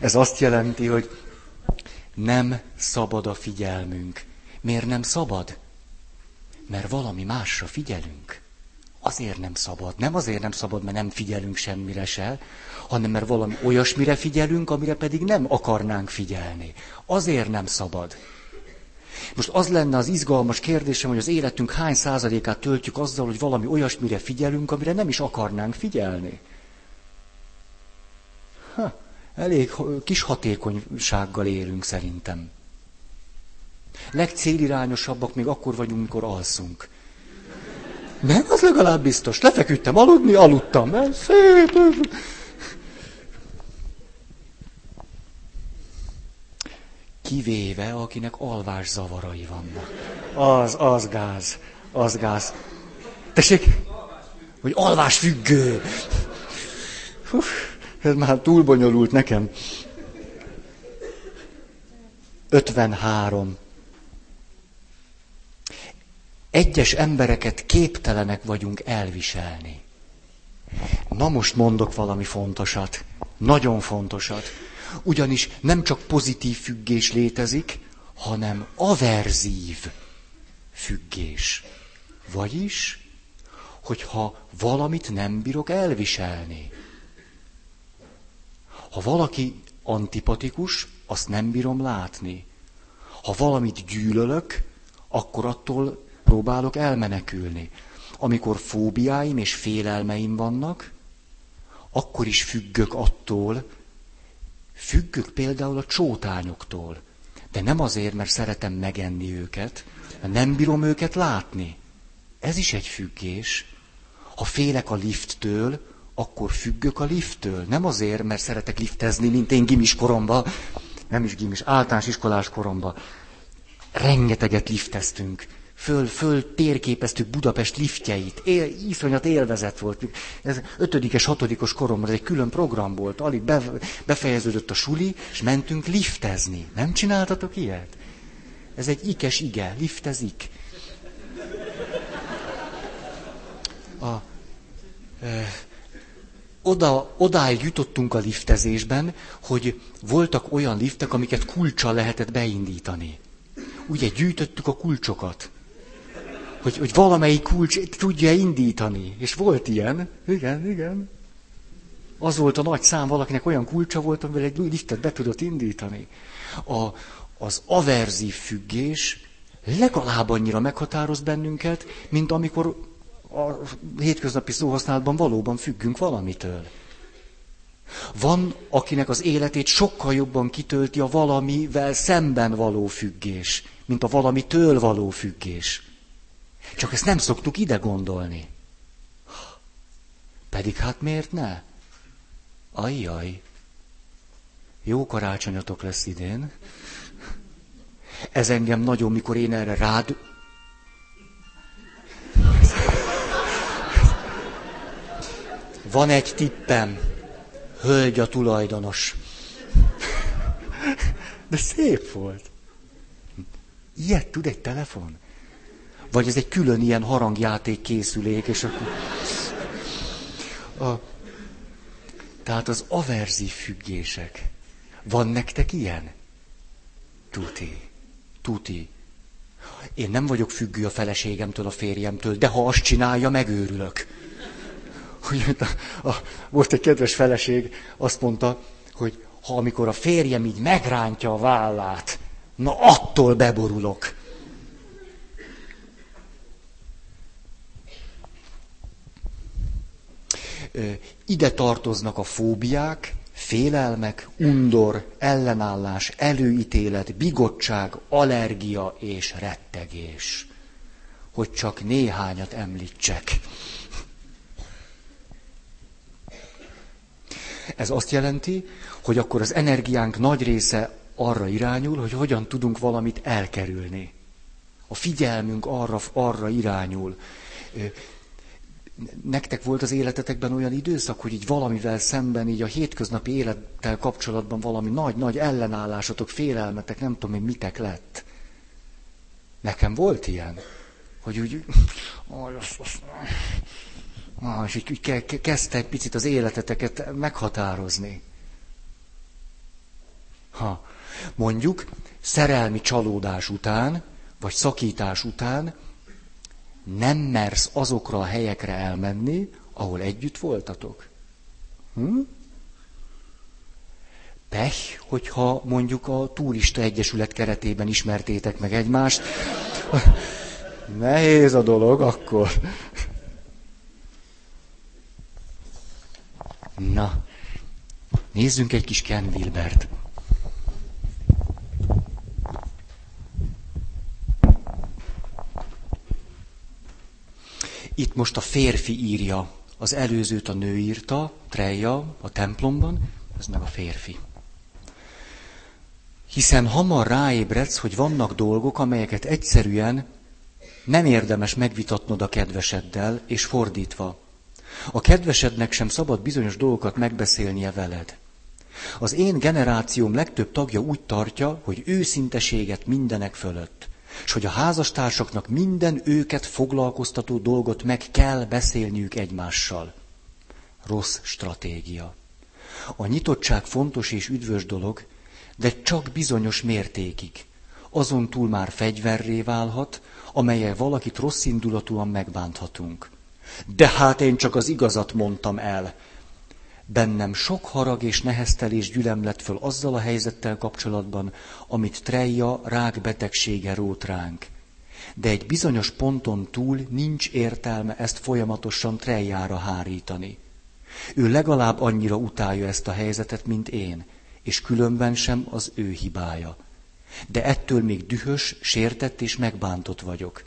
Ez azt jelenti, hogy nem szabad a figyelmünk. Miért nem szabad? Mert valami másra figyelünk. Azért nem szabad. Nem azért nem szabad, mert nem figyelünk semmire se, hanem mert valami olyasmire figyelünk, amire pedig nem akarnánk figyelni. Azért nem szabad. Most az lenne az izgalmas kérdésem, hogy az életünk hány százalékát töltjük azzal, hogy valami olyasmire figyelünk, amire nem is akarnánk figyelni. Elég kis hatékonysággal élünk szerintem. Legcélirányosabbak még akkor vagyunk, mikor alszunk. Nem, az legalább biztos. Lefeküdtem aludni, aludtam. Szép. Kivéve, akinek alvás zavarai vannak. Az gáz. Tessék, hogy alvásfüggő. Ez már túl bonyolult nekem. 53. Egyes embereket képtelenek vagyunk elviselni. Na most mondok valami fontosat. Nagyon fontosat. Ugyanis nem csak pozitív függés létezik, hanem averzív függés. Vagyis, hogyha valamit nem bírok elviselni. Ha valaki antipatikus, azt nem bírom látni. Ha valamit gyűlölök, akkor attól próbálok elmenekülni. Amikor fóbiáim és félelmeim vannak, akkor is függök attól. Függök például a csótányoktól. De nem azért, mert szeretem megenni őket, mert nem bírom őket látni. Ez is egy függés. Ha félek a lifttől, akkor függök a lifttől. Nem azért, mert szeretek liftezni, mint én gimis koromban. Nem is gimis, általános iskolás koromban. Rengeteget lifteztünk. Föl térképeztük Budapest liftjeit. Iszonyat élvezet volt. Ez 5-es, 6-os koromban, ez egy külön program volt. Alig befejeződött a suli, és mentünk liftezni. Nem csináltatok ilyet? Ez egy ikes ige, liftezik. Odáig jutottunk a liftezésben, hogy voltak olyan liftek, amiket kulccsal lehetett beindítani. Ugye gyűjtöttük a kulcsokat, hogy valamelyik kulcs tudja indítani. És volt ilyen. Igen. Az volt a nagy szám, valakinek olyan kulcsa volt, amivel egy liftet be tudott indítani. Az averzív függés legalább annyira meghatároz bennünket, mint amikor a hétköznapi szóhasználatban valóban függünk valamitől. Van, akinek az életét sokkal jobban kitölti a valamivel szemben való függés, mint a valamitől való függés. Csak ezt nem szoktuk ide gondolni. Pedig hát miért ne? Ajjaj. Jó karácsonyatok lesz idén. Ez engem nagyon, mikor én erre rád... Van egy tippem. Hölgy a tulajdonos. De szép volt. Ilyet tud egy telefon? Vagy ez egy külön ilyen harangjáték készülék, és akkor... Tehát az averzív függések. Van nektek ilyen? Tuti. Én nem vagyok függő a feleségemtől, a férjemtől, de ha azt csinálja, megőrülök. Volt egy kedves feleség, azt mondta, hogy ha amikor a férjem így megrántja a vállát, na attól beborulok. Ide tartoznak a fóbiák, félelmek, undor, ellenállás, előítélet, bigottság, allergia és rettegés. Hogy csak néhányat említsek. Ez azt jelenti, hogy akkor az energiánk nagy része arra irányul, hogy hogyan tudunk valamit elkerülni. A figyelmünk arra irányul. Nektek volt az életetekben olyan időszak, hogy így valamivel szemben, így a hétköznapi élettel kapcsolatban valami nagy-nagy ellenállásotok, félelmetek, nem tudom én mitek lett. Nekem volt ilyen, hogy úgy, és így kezdte egy picit az életeteket meghatározni. Mondjuk szerelmi csalódás után, vagy szakítás után nem mersz azokra a helyekre elmenni, ahol együtt voltatok. Pech, hogyha mondjuk a turista egyesület keretében ismertétek meg egymást. Nehéz a dolog akkor. Na, nézzünk egy kis Ken Wilbert. Itt most a férfi írja, az előzőt a nő írta, Treja a templomban, ez meg a férfi. Hiszen hamar ráébredsz, hogy vannak dolgok, amelyeket egyszerűen nem érdemes megvitatnod a kedveseddel, és fordítva. A kedvesednek sem szabad bizonyos dolgokat megbeszélnie veled. Az én generációm legtöbb tagja úgy tartja, hogy őszinteséget mindenek fölött. És hogy a házastársaknak minden őket foglalkoztató dolgot meg kell beszélniük egymással. Rossz stratégia. A nyitottság fontos és üdvös dolog, de csak bizonyos mértékig. Azon túl már fegyverré válhat, amellyel valakit rosszindulatúan megbánthatunk. De hát én csak az igazat mondtam el. Bennem sok harag és neheztelés gyülemlett föl azzal a helyzettel kapcsolatban, amit Treja rákbetegsége rót ránk. De egy bizonyos ponton túl nincs értelme ezt folyamatosan Trejára hárítani. Ő legalább annyira utálja ezt a helyzetet, mint én, és különben sem az ő hibája. De ettől még dühös, sértett és megbántott vagyok.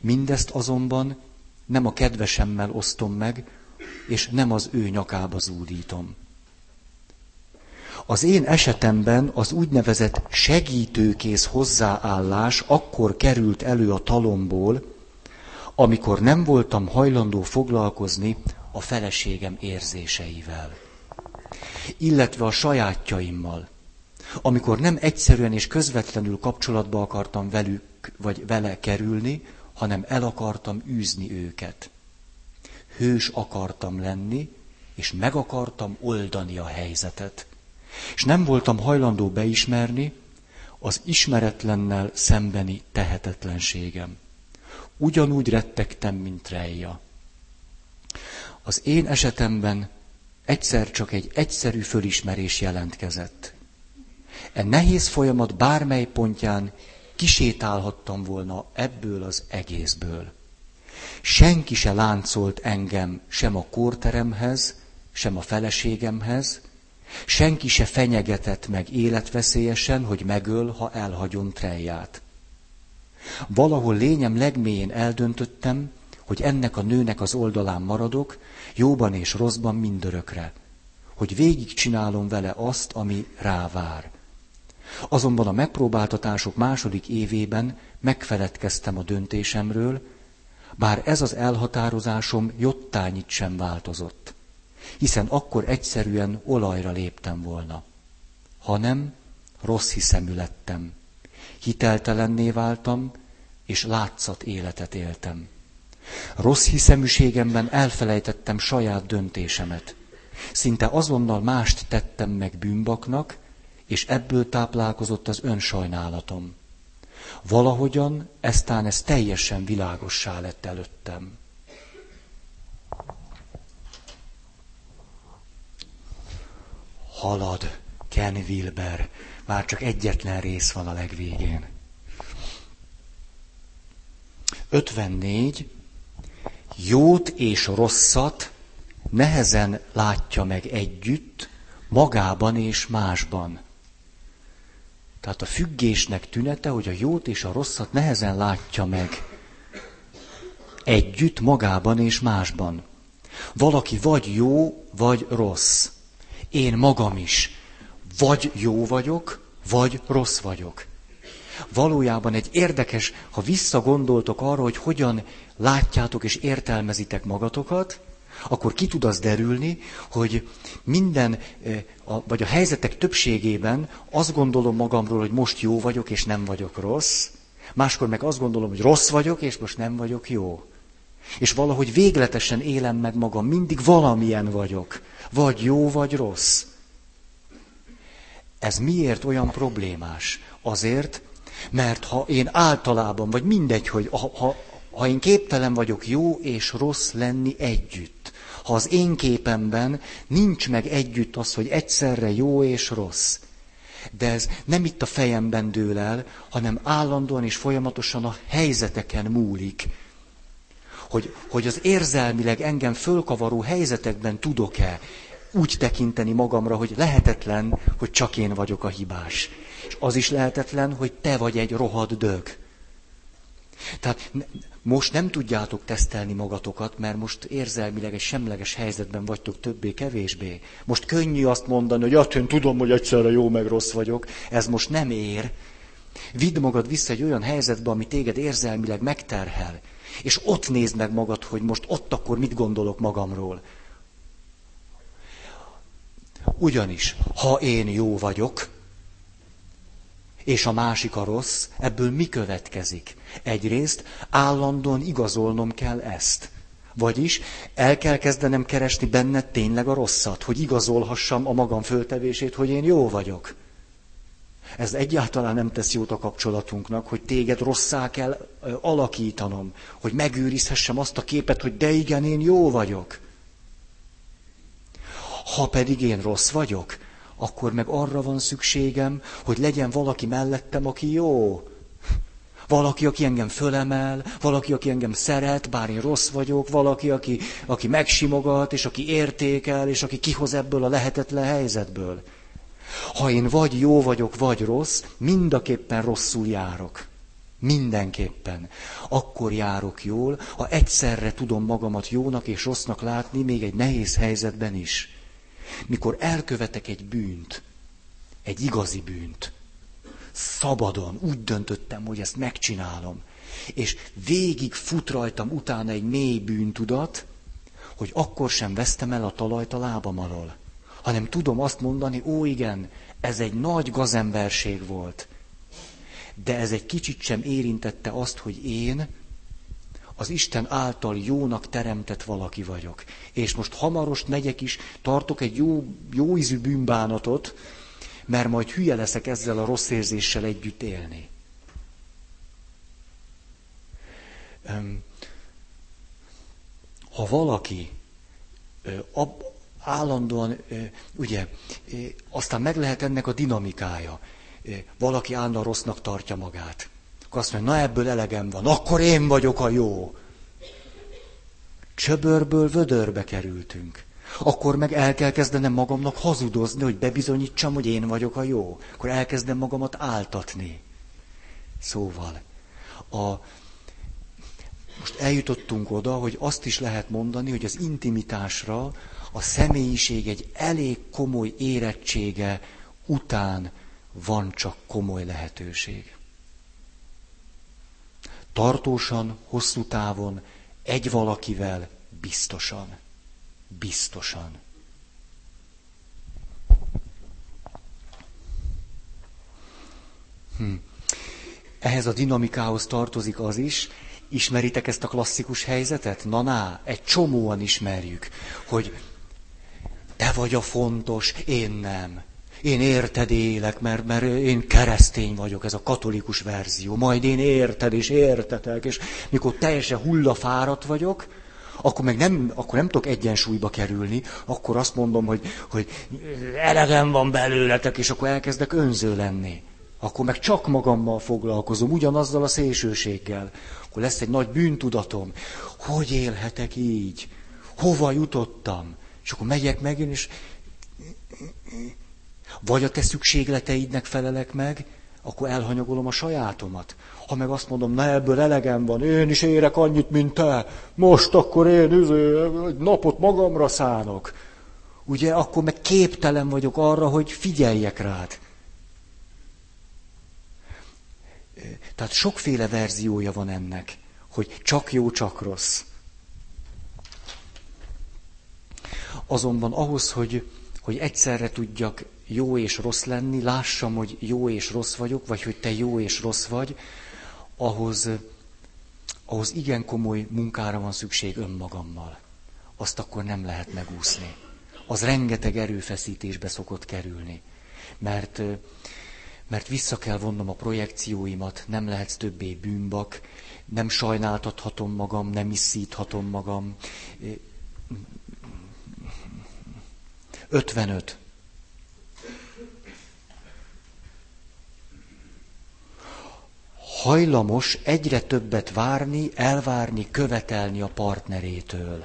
Mindezt azonban nem a kedvesemmel osztom meg, és nem az ő nyakába zúdítom. Az én esetemben az úgynevezett segítőkész hozzáállás akkor került elő a talomból, amikor nem voltam hajlandó foglalkozni a feleségem érzéseivel, illetve a sajátjaimmal, amikor nem egyszerűen és közvetlenül kapcsolatba akartam velük vagy vele kerülni, hanem el akartam űzni őket. Hős akartam lenni, és meg akartam oldani a helyzetet. És nem voltam hajlandó beismerni az ismeretlennel szembeni tehetetlenségem. Ugyanúgy rettegtem, mint Treja. Az én esetemben egyszer csak egy egyszerű fölismerés jelentkezett. E nehéz folyamat bármely pontján kisétálhattam volna ebből az egészből. Senki se láncolt engem sem a kórteremhez, sem a feleségemhez, senki se fenyegetett meg életveszélyesen, hogy megöl, ha elhagyom Treját. Valahol lényem legmélyén eldöntöttem, hogy ennek a nőnek az oldalán maradok, jóban és rosszban mindörökre, hogy végigcsinálom vele azt, ami rávár. Azonban a megpróbáltatások második évében megfeledkeztem a döntésemről, bár ez az elhatározásom jottányit sem változott, hiszen akkor egyszerűen olajra léptem volna. Hanem rossz hiszemű lettem, hiteltelenné váltam, és látszat életet éltem. Rossz hiszeműségemben elfelejtettem saját döntésemet. Szinte azonnal mást tettem meg bűnbaknak, és ebből táplálkozott az önsajnálatom. Valahogyan, eztán ez teljesen világossá lett előttem. Halad, Ken Wilber. Már csak egyetlen rész van a legvégén. 54. Jót és rosszat nehezen látja meg együtt, magában és másban. Tehát a függésnek tünete, hogy a jót és a rosszat nehezen látja meg együtt, magában és másban. Valaki vagy jó, vagy rossz. Én magam is. Vagy jó vagyok, vagy rossz vagyok. Valójában egy érdekes, ha visszagondoltok arra, hogy hogyan látjátok és értelmezitek magatokat, akkor ki tud az derülni, hogy minden, vagy a helyzetek többségében azt gondolom magamról, hogy most jó vagyok, és nem vagyok rossz, máskor meg azt gondolom, hogy rossz vagyok, és most nem vagyok jó. És valahogy végletesen élem meg magam, mindig valamilyen vagyok, vagy jó, vagy rossz. Ez miért olyan problémás? Azért, mert ha én általában, vagy mindegy, hogy ha én képtelen vagyok jó és rossz lenni együtt, ha az én képemben nincs meg együtt az, hogy egyszerre jó és rossz, de ez nem itt a fejemben dől el, hanem állandóan és folyamatosan a helyzeteken múlik. Hogy az érzelmileg engem fölkavaró helyzetekben tudok-e úgy tekinteni magamra, hogy lehetetlen, hogy csak én vagyok a hibás. És az is lehetetlen, hogy te vagy egy rohadt dög. Tehát most nem tudjátok tesztelni magatokat, mert most érzelmileg egy semleges helyzetben vagytok többé-kevésbé. Most könnyű azt mondani, hogy hát én tudom, hogy egyszerre jó meg rossz vagyok. Ez most nem ér. Vidd magad vissza egy olyan helyzetbe, ami téged érzelmileg megterhel. És ott nézd meg magad, hogy most ott akkor mit gondolok magamról. Ugyanis, ha én jó vagyok, és a másik a rossz, ebből mi következik? Egyrészt állandóan igazolnom kell ezt. Vagyis el kell kezdenem keresni benne tényleg a rosszat, hogy igazolhassam a magam föltevését, hogy én jó vagyok. Ez egyáltalán nem tesz jót a kapcsolatunknak, hogy téged rosszá kell alakítanom, hogy megőrizhessem azt a képet, hogy de igen, én jó vagyok. Ha pedig én rossz vagyok, akkor meg arra van szükségem, hogy legyen valaki mellettem, aki jó. Valaki, aki engem fölemel, valaki, aki engem szeret, bár én rossz vagyok, valaki, aki megsimogat, és aki értékel, és aki kihoz ebből a lehetetlen helyzetből. Ha én vagy jó vagyok, vagy rossz, mindaképpen rosszul járok. Mindenképpen. Akkor járok jól, ha egyszerre tudom magamat jónak és rossznak látni, még egy nehéz helyzetben is. Mikor elkövetek egy bűnt, egy igazi bűnt, szabadon úgy döntöttem, hogy ezt megcsinálom, és végig fut rajtam utána egy mély bűntudat, hogy akkor sem vesztem el a talajt a lábam alól, hanem tudom azt mondani, ó igen, ez egy nagy gazemberség volt, de ez egy kicsit sem érintette azt, hogy én az Isten által jónak teremtett valaki vagyok. És most hamarost megyek is, tartok egy jó ízű bűnbánatot, mert majd hülye leszek ezzel a rossz érzéssel együtt élni. Ha valaki állandóan, ugye, aztán meg lehet ennek a dinamikája. Valaki állandóan rossznak tartja magát. Akkor azt mondja, na ebből elegem van, akkor én vagyok a jó. Csöbörből vödörbe kerültünk. Akkor meg el kell kezdenem magamnak hazudozni, hogy bebizonyítsam, hogy én vagyok a jó. Akkor elkezdem magamat áltatni. Szóval, most eljutottunk oda, hogy azt is lehet mondani, hogy az intimitásra a személyiség egy elég komoly érettsége után van csak komoly lehetőség. Tartósan, hosszú távon, egy valakivel, biztosan. Biztosan. Ehhez a dinamikához tartozik az is, ismeritek ezt a klasszikus helyzetet? Na, egy csomóan ismerjük, hogy te vagy a fontos, én nem. Én érted élek, mert én keresztény vagyok, ez a katolikus verzió. Majd én érted és értetek, és mikor teljesen hullafáradt vagyok, akkor nem tudok egyensúlyba kerülni, akkor azt mondom, hogy elegem van belőletek, és akkor elkezdek önző lenni. Akkor meg csak magammal foglalkozom, ugyanazzal a szélsőséggel. Akkor lesz egy nagy bűntudatom. Hogy élhetek így? Hova jutottam? És akkor megyek meg én, és... Vagy a te szükségleteidnek felelek meg, akkor elhanyagolom a sajátomat. Ha meg azt mondom, na ebből elegem van, én is érek annyit, mint te, most akkor én egy napot magamra szánok. Ugye, akkor meg képtelen vagyok arra, hogy figyeljek rád. Tehát sokféle verziója van ennek, hogy csak jó, csak rossz. Azonban ahhoz, hogy egyszerre tudjak jó és rossz lenni, lássam, hogy jó és rossz vagyok, vagy hogy te jó és rossz vagy, ahhoz igen komoly munkára van szükség önmagammal. Azt akkor nem lehet megúszni. Az rengeteg erőfeszítésbe szokott kerülni. Mert vissza kell vonnom a projekcióimat, nem lehetsz többé bűnbak, nem sajnáltathatom magam, nem iszíthatom magam. 55. Hajlamos egyre többet várni, elvárni, követelni a partnerétől.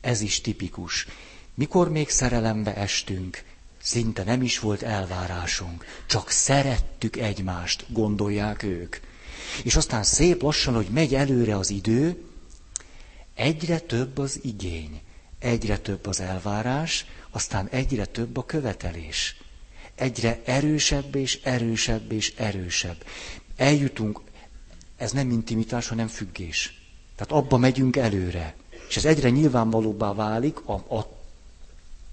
Ez is tipikus. Mikor még szerelembe estünk, szinte nem is volt elvárásunk, csak szerettük egymást, gondolják ők. És aztán szép lassan, hogy megy előre az idő, egyre több az igény, egyre több az elvárás, aztán egyre több a követelés. Egyre erősebb és erősebb és erősebb. Eljutunk, ez nem intimitás, hanem függés. Tehát abba megyünk előre. És ez egyre nyilvánvalóbbá válik,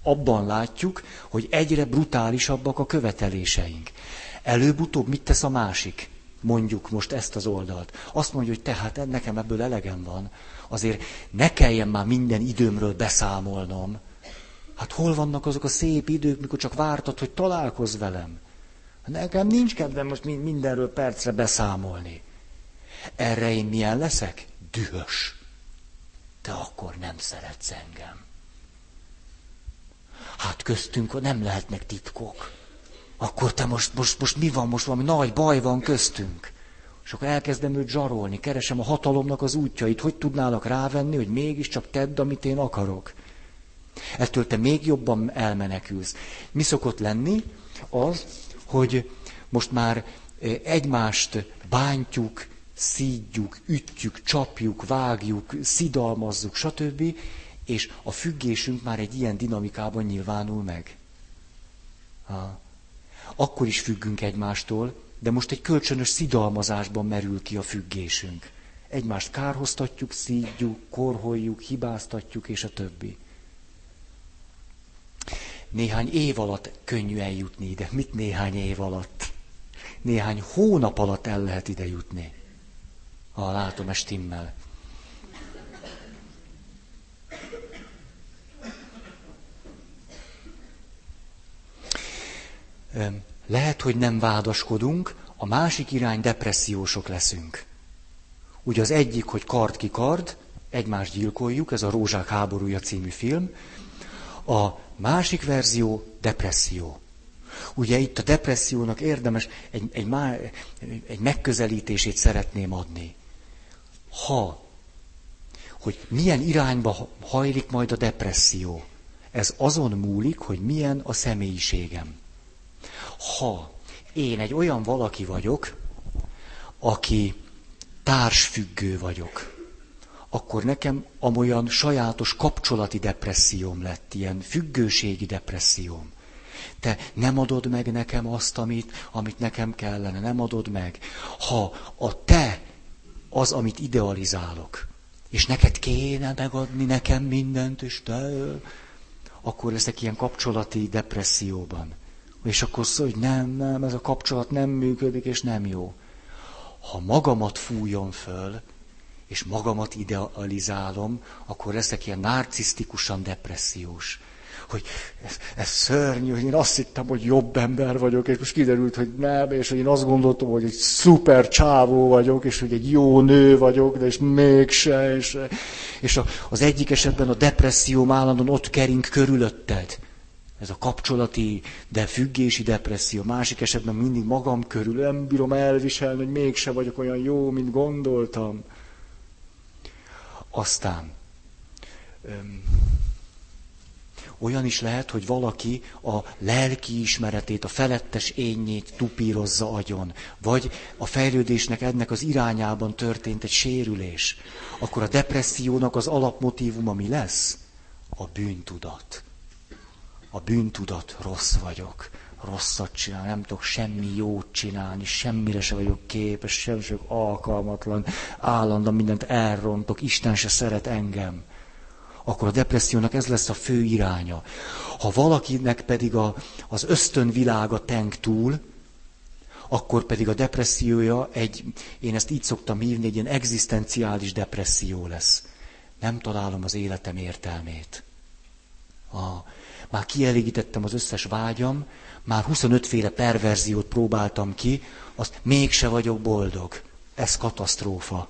abban látjuk, hogy egyre brutálisabbak a követeléseink. Előbb-utóbb mit tesz a másik? Mondjuk most ezt az oldalt. Azt mondja, hogy tehát nekem ebből elegem van, azért ne kelljen már minden időmről beszámolnom. Hát hol vannak azok a szép idők, mikor csak vártad, hogy találkozz velem? Nekem nincs kedvem most mindenről percre beszámolni. Erre én milyen leszek? Dühös. Te akkor nem szeretsz engem. Hát köztünk nem lehetnek titkok. Akkor te most mi van, most valami nagy baj van köztünk. És akkor elkezdem őt zsarolni, keresem a hatalomnak az útjait, hogy tudnálak rávenni, hogy mégiscsak tedd, amit én akarok. Ettől te még jobban elmenekülsz. Mi szokott lenni? Az, hogy most már egymást bántjuk, szídjuk, ütjük, csapjuk, vágjuk, szidalmazzuk, stb. És a függésünk már egy ilyen dinamikában nyilvánul meg. Akkor is függünk egymástól, de most egy kölcsönös szidalmazásban merül ki a függésünk. Egymást kárhoztatjuk, szídjuk, korholjuk, hibáztatjuk, és a többi. Néhány év alatt könnyű eljutni ide. Mit néhány év alatt? Néhány hónap alatt el lehet ide jutni. Látom, ez stimmel. 5. Lehet, hogy nem vádaskodunk, a másik irány depressziósok leszünk. Ugye az egyik, hogy kard ki kard, egymást gyilkoljuk, ez a Rózsák háborúja című film. A másik verzió depresszió. Ugye itt a depressziónak érdemes egy megközelítését szeretném adni. Hogy milyen irányba hajlik majd a depresszió. Ez azon múlik, hogy milyen a személyiségem. Ha én egy olyan valaki vagyok, aki társfüggő vagyok, akkor nekem amolyan sajátos kapcsolati depresszióm lett, ilyen függőségi depresszióm. Te nem adod meg nekem azt, amit nekem kellene, nem adod meg. Ha a te az, amit idealizálok, és neked kéne megadni nekem mindent, és te, akkor leszek ilyen kapcsolati depresszióban. És akkor szó, hogy nem, ez a kapcsolat nem működik, és nem jó. Ha magamat fújom föl, és magamat idealizálom, akkor leszek ilyen narcisztikusan depressziós. Hogy ez szörnyű, hogy én azt hittem, hogy jobb ember vagyok, és most kiderült, hogy nem, és hogy én azt gondoltam, hogy egy szuper csávó vagyok, és hogy egy jó nő vagyok, de és mégse. És az egyik esetben a depresszióm állandóan ott kering körülötted. Ez a kapcsolati, de függési depresszió. Másik esetben mindig magam körül, nem bírom elviselni, hogy mégse vagyok olyan jó, mint gondoltam. Aztán olyan is lehet, hogy valaki a lelki ismeretét, a felettes énjét tupírozza agyon, vagy a fejlődésnek ennek az irányában történt egy sérülés. Akkor a depressziónak az alapmotívuma mi lesz? A bűntudat. A bűntudat, rossz vagyok, rosszat csinálni, nem tudok semmi jót csinálni, semmire se vagyok képes, semmire se vagyok alkalmatlan, állandóan mindent elrontok, Isten se szeret engem. Akkor a depressziónak ez lesz a fő iránya. Ha valakinek pedig az ösztönvilága teng túl, akkor pedig a depressziója én ezt így szoktam hívni, egy ilyen egzisztenciális depresszió lesz. Nem találom az életem értelmét. Már kielégítettem az összes vágyam, már 25 féle perverziót próbáltam ki, azt mégse vagyok boldog. Ez katasztrófa.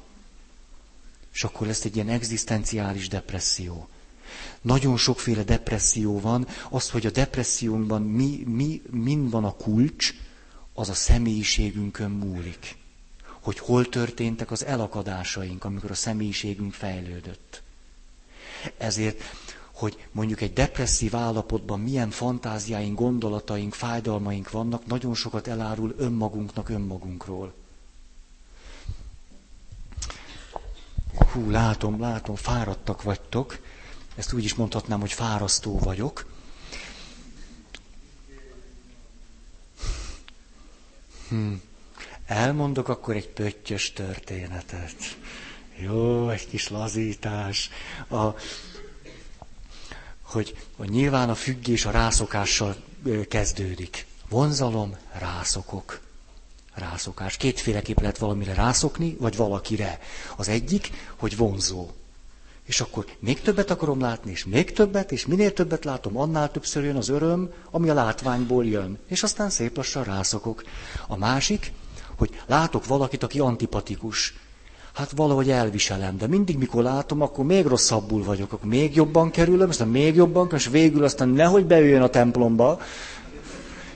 És akkor lesz egy ilyen egzisztenciális depresszió. Nagyon sokféle depresszió van. Az, hogy a depressziónkban mind van a kulcs, az a személyiségünkön múlik. Hogy hol történtek az elakadásaink, amikor a személyiségünk fejlődött. Ezért, hogy mondjuk egy depresszív állapotban milyen fantáziáink, gondolataink, fájdalmaink vannak, nagyon sokat elárul önmagunknak, önmagunkról. Hú, látom, fáradtak vagytok. Ezt úgy is mondhatnám, hogy fárasztó vagyok. Elmondok akkor egy pöttyös történetet. Jó, egy kis lazítás. Hogy nyilván a függés a rászokással kezdődik. Vonzalom, rászokok. Rászokás. Kétféleképp lehet valamire rászokni, vagy valakire. Az egyik, hogy vonzó. És akkor még többet akarom látni, és még többet, és minél többet látom, annál többször jön az öröm, ami a látványból jön. És aztán szép lassan rászokok. A másik, hogy látok valakit, aki antipatikus. Hát valahogy elviselem, de mindig mikor látom, akkor még rosszabbul vagyok, akkor még jobban kerülöm, aztán még jobban kerülöm, és végül aztán nehogy beüljön a templomba.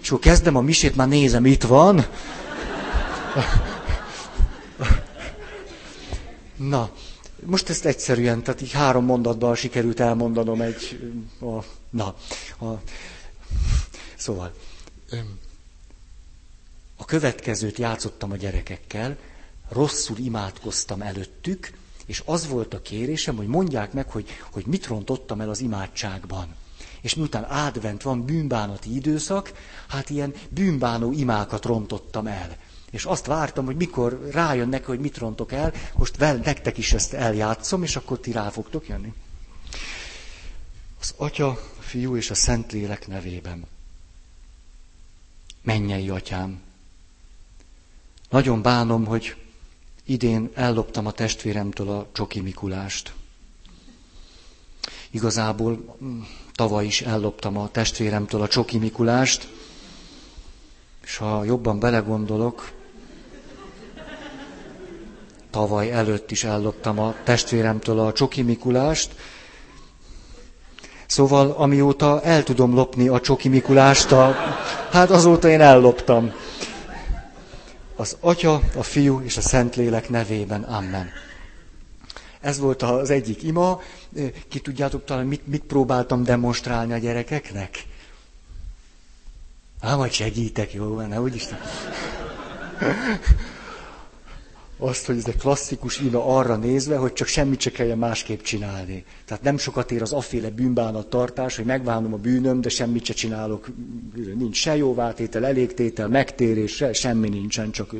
És akkor kezdem a misét, már nézem, itt van. Na, most ezt egyszerűen, tehát így 3 mondatban sikerült elmondanom Szóval, a következőt játszottam a gyerekekkel, rosszul imádkoztam előttük, és az volt a kérésem, hogy mondják meg, hogy mit rontottam el az imádságban. És miután advent van, bűnbánati időszak, hát ilyen bűnbánó imákat rontottam el. És azt vártam, hogy mikor rájönnek, hogy mit rontok el, most nektek is ezt eljátszom, és akkor ti rá fogtok jönni. Az Atya, a Fiú és a Szentlélek nevében. Mennyei Atyám, nagyon bánom, hogy idén elloptam a testvéremtől a Csoki Mikulást. Igazából tavaly is elloptam a testvéremtől a Csoki Mikulást, és ha jobban belegondolok, tavaly előtt is elloptam a testvéremtől a Csoki Mikulást. Szóval amióta el tudom lopni a Csoki Mikulást, hát azóta én elloptam. Az Atya, a Fiú és a Szentlélek nevében. Amen. Ez volt az egyik ima. Ki tudjátok talán, mit próbáltam demonstrálni a gyerekeknek? Majd segítek, jó van, ne úgyis. Azt, hogy ez egy klasszikus ima arra nézve, hogy csak semmit se kelljen másképp csinálni. Tehát nem sokat ér az aféle bűnbánattartás, hogy megvánom a bűnöm, de semmit se csinálok. Nincs se jóváltétel, elégtétel, megtérés, semmi nincsen, csak...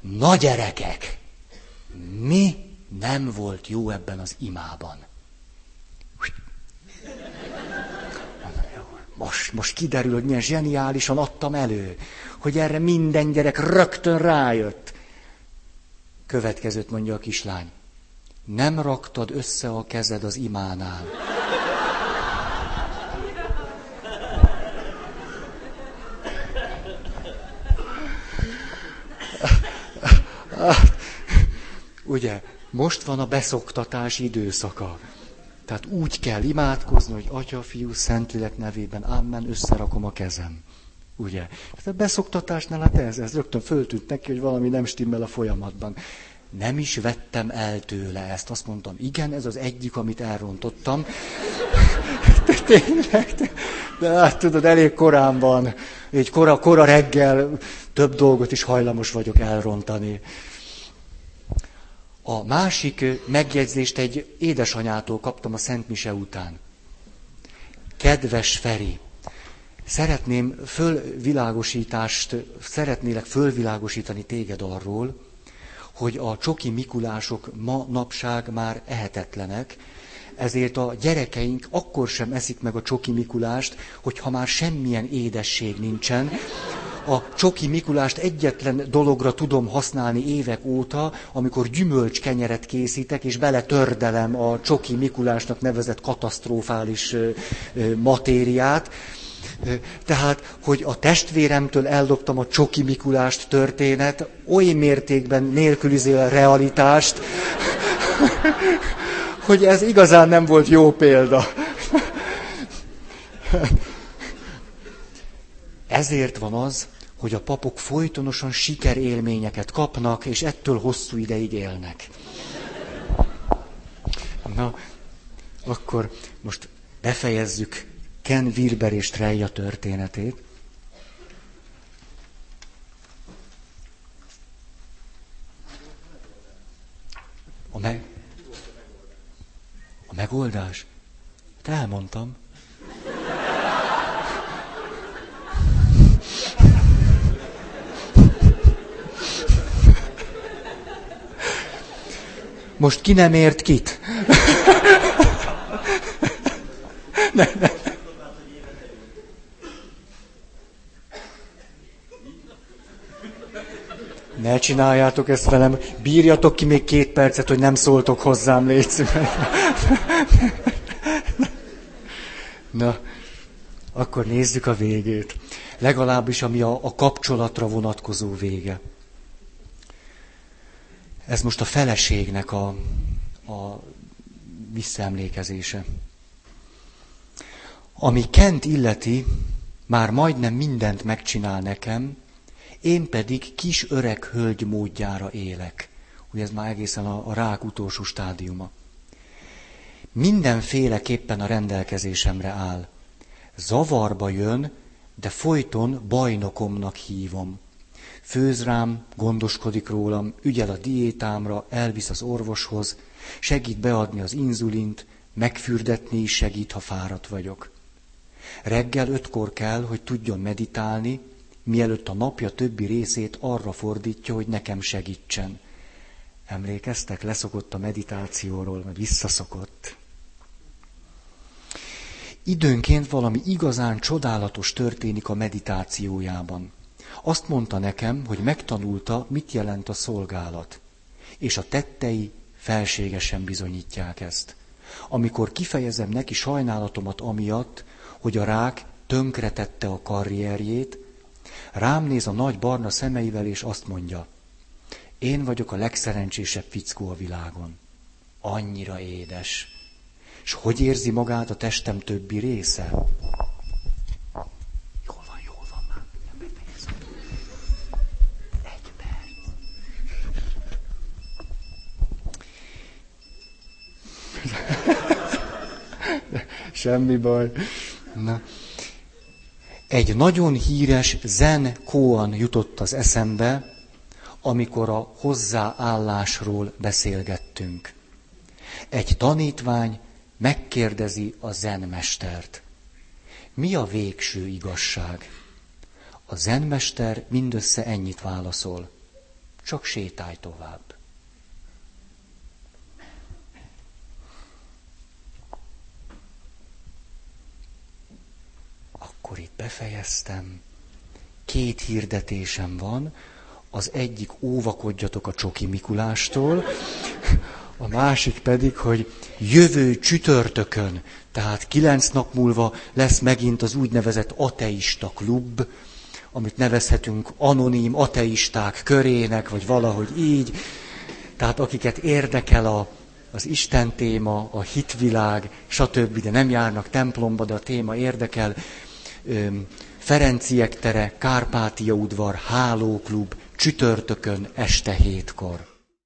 Na gyerekek, mi nem volt jó ebben az imában? Most kiderül, hogy milyen zseniálisan adtam elő, hogy erre minden gyerek rögtön rájött. Következőt mondja a kislány. Nem raktad össze a kezed az imánál. Ugye, most van a beszoktatás időszaka. Tehát úgy kell imádkozni, hogy Atya, Fiú, Szentlélek nevében, amen, összerakom a kezem. Ugye? Hát a beszoktatásnál hát ez rögtön föltűnt neki, hogy valami nem stimmel a folyamatban. Nem is vettem el tőle ezt. Azt mondtam, igen, ez az egyik, amit elrontottam. Tényleg, de hát tudod, elég korán van. Így kora reggel több dolgot is hajlamos vagyok elrontani. A másik megjegyzést egy édesanyától kaptam a Szentmise után. Kedves Feri, Szeretném fölvilágosítást, szeretnélek fölvilágosítani téged arról, hogy a csoki mikulások manapság már ehetetlenek, ezért a gyerekeink akkor sem eszik meg a csoki mikulást, hogyha már semmilyen édesség nincsen. A csoki mikulást egyetlen dologra tudom használni évek óta, amikor gyümölcskenyeret készítek, és beletördelem a csoki mikulásnak nevezett katasztrofális matériát. Tehát, hogy a testvéremtől elloptam a csoki mikulást történet, oly mértékben nélkülizél a realitást, hogy ez igazán nem volt jó példa. Ezért van az, hogy a papok folytonosan sikerélményeket kapnak, és ettől hosszú ideig élnek. Na, akkor most befejezzük Ken Wilber és Treja történetét. A megoldás? Te elmondtam. Most ki nem ért kit? Nem. Ne csináljátok ezt velem, bírjatok ki még 2 percet, hogy nem szóltok hozzám, légy szíves. Na, akkor nézzük a végét. Legalábbis ami a kapcsolatra vonatkozó vége. Ez most a feleségnek a visszaemlékezése. Ami Kent illeti, már majdnem mindent megcsinál nekem, én pedig kis öreg hölgy módjára élek. Ugye ez már egészen a rák utolsó stádiuma. Mindenféleképpen a rendelkezésemre áll. Zavarba jön, de folyton bajnokomnak hívom. Főz rám, gondoskodik rólam, ügyel a diétámra, elvisz az orvoshoz, segít beadni az inzulint, megfürdetni is segít, ha fáradt vagyok. Reggel 5-kor kell, hogy tudjon meditálni, mielőtt a napja többi részét arra fordítja, hogy nekem segítsen. Emlékeztek? Leszokott a meditációról, meg visszaszokott. Időnként valami igazán csodálatos történik a meditációjában. Azt mondta nekem, hogy megtanulta, mit jelent a szolgálat, és a tettei felségesen bizonyítják ezt. Amikor kifejezem neki sajnálatomat amiatt, hogy a rák tönkretette a karrierjét, rám néz a nagy barna szemeivel, és azt mondja, én vagyok a legszerencsésebb fickó a világon. Annyira édes. És hogy érzi magát a testem többi része? Jól van már. Nem befejezem. 1 perc. Semmi baj. Na. Egy nagyon híres zen koan jutott az eszembe, amikor a hozzáállásról beszélgettünk. Egy tanítvány megkérdezi a zenmestert. Mi a végső igazság? A zenmester mindössze ennyit válaszol. Csak sétálj tovább. Akkor itt befejeztem, 2 hirdetésem van, az egyik óvakodjatok a csoki mikulástól, a másik pedig, hogy jövő csütörtökön, tehát 9 nap múlva lesz megint az úgynevezett ateista klub, amit nevezhetünk anonim ateisták körének, vagy valahogy így, tehát akiket érdekel az Isten téma, a hitvilág, stb., de nem járnak templomba, de a téma érdekel, Ferenciek tere, Kárpátia udvar, Hálóklub, csütörtökön este 7-kor.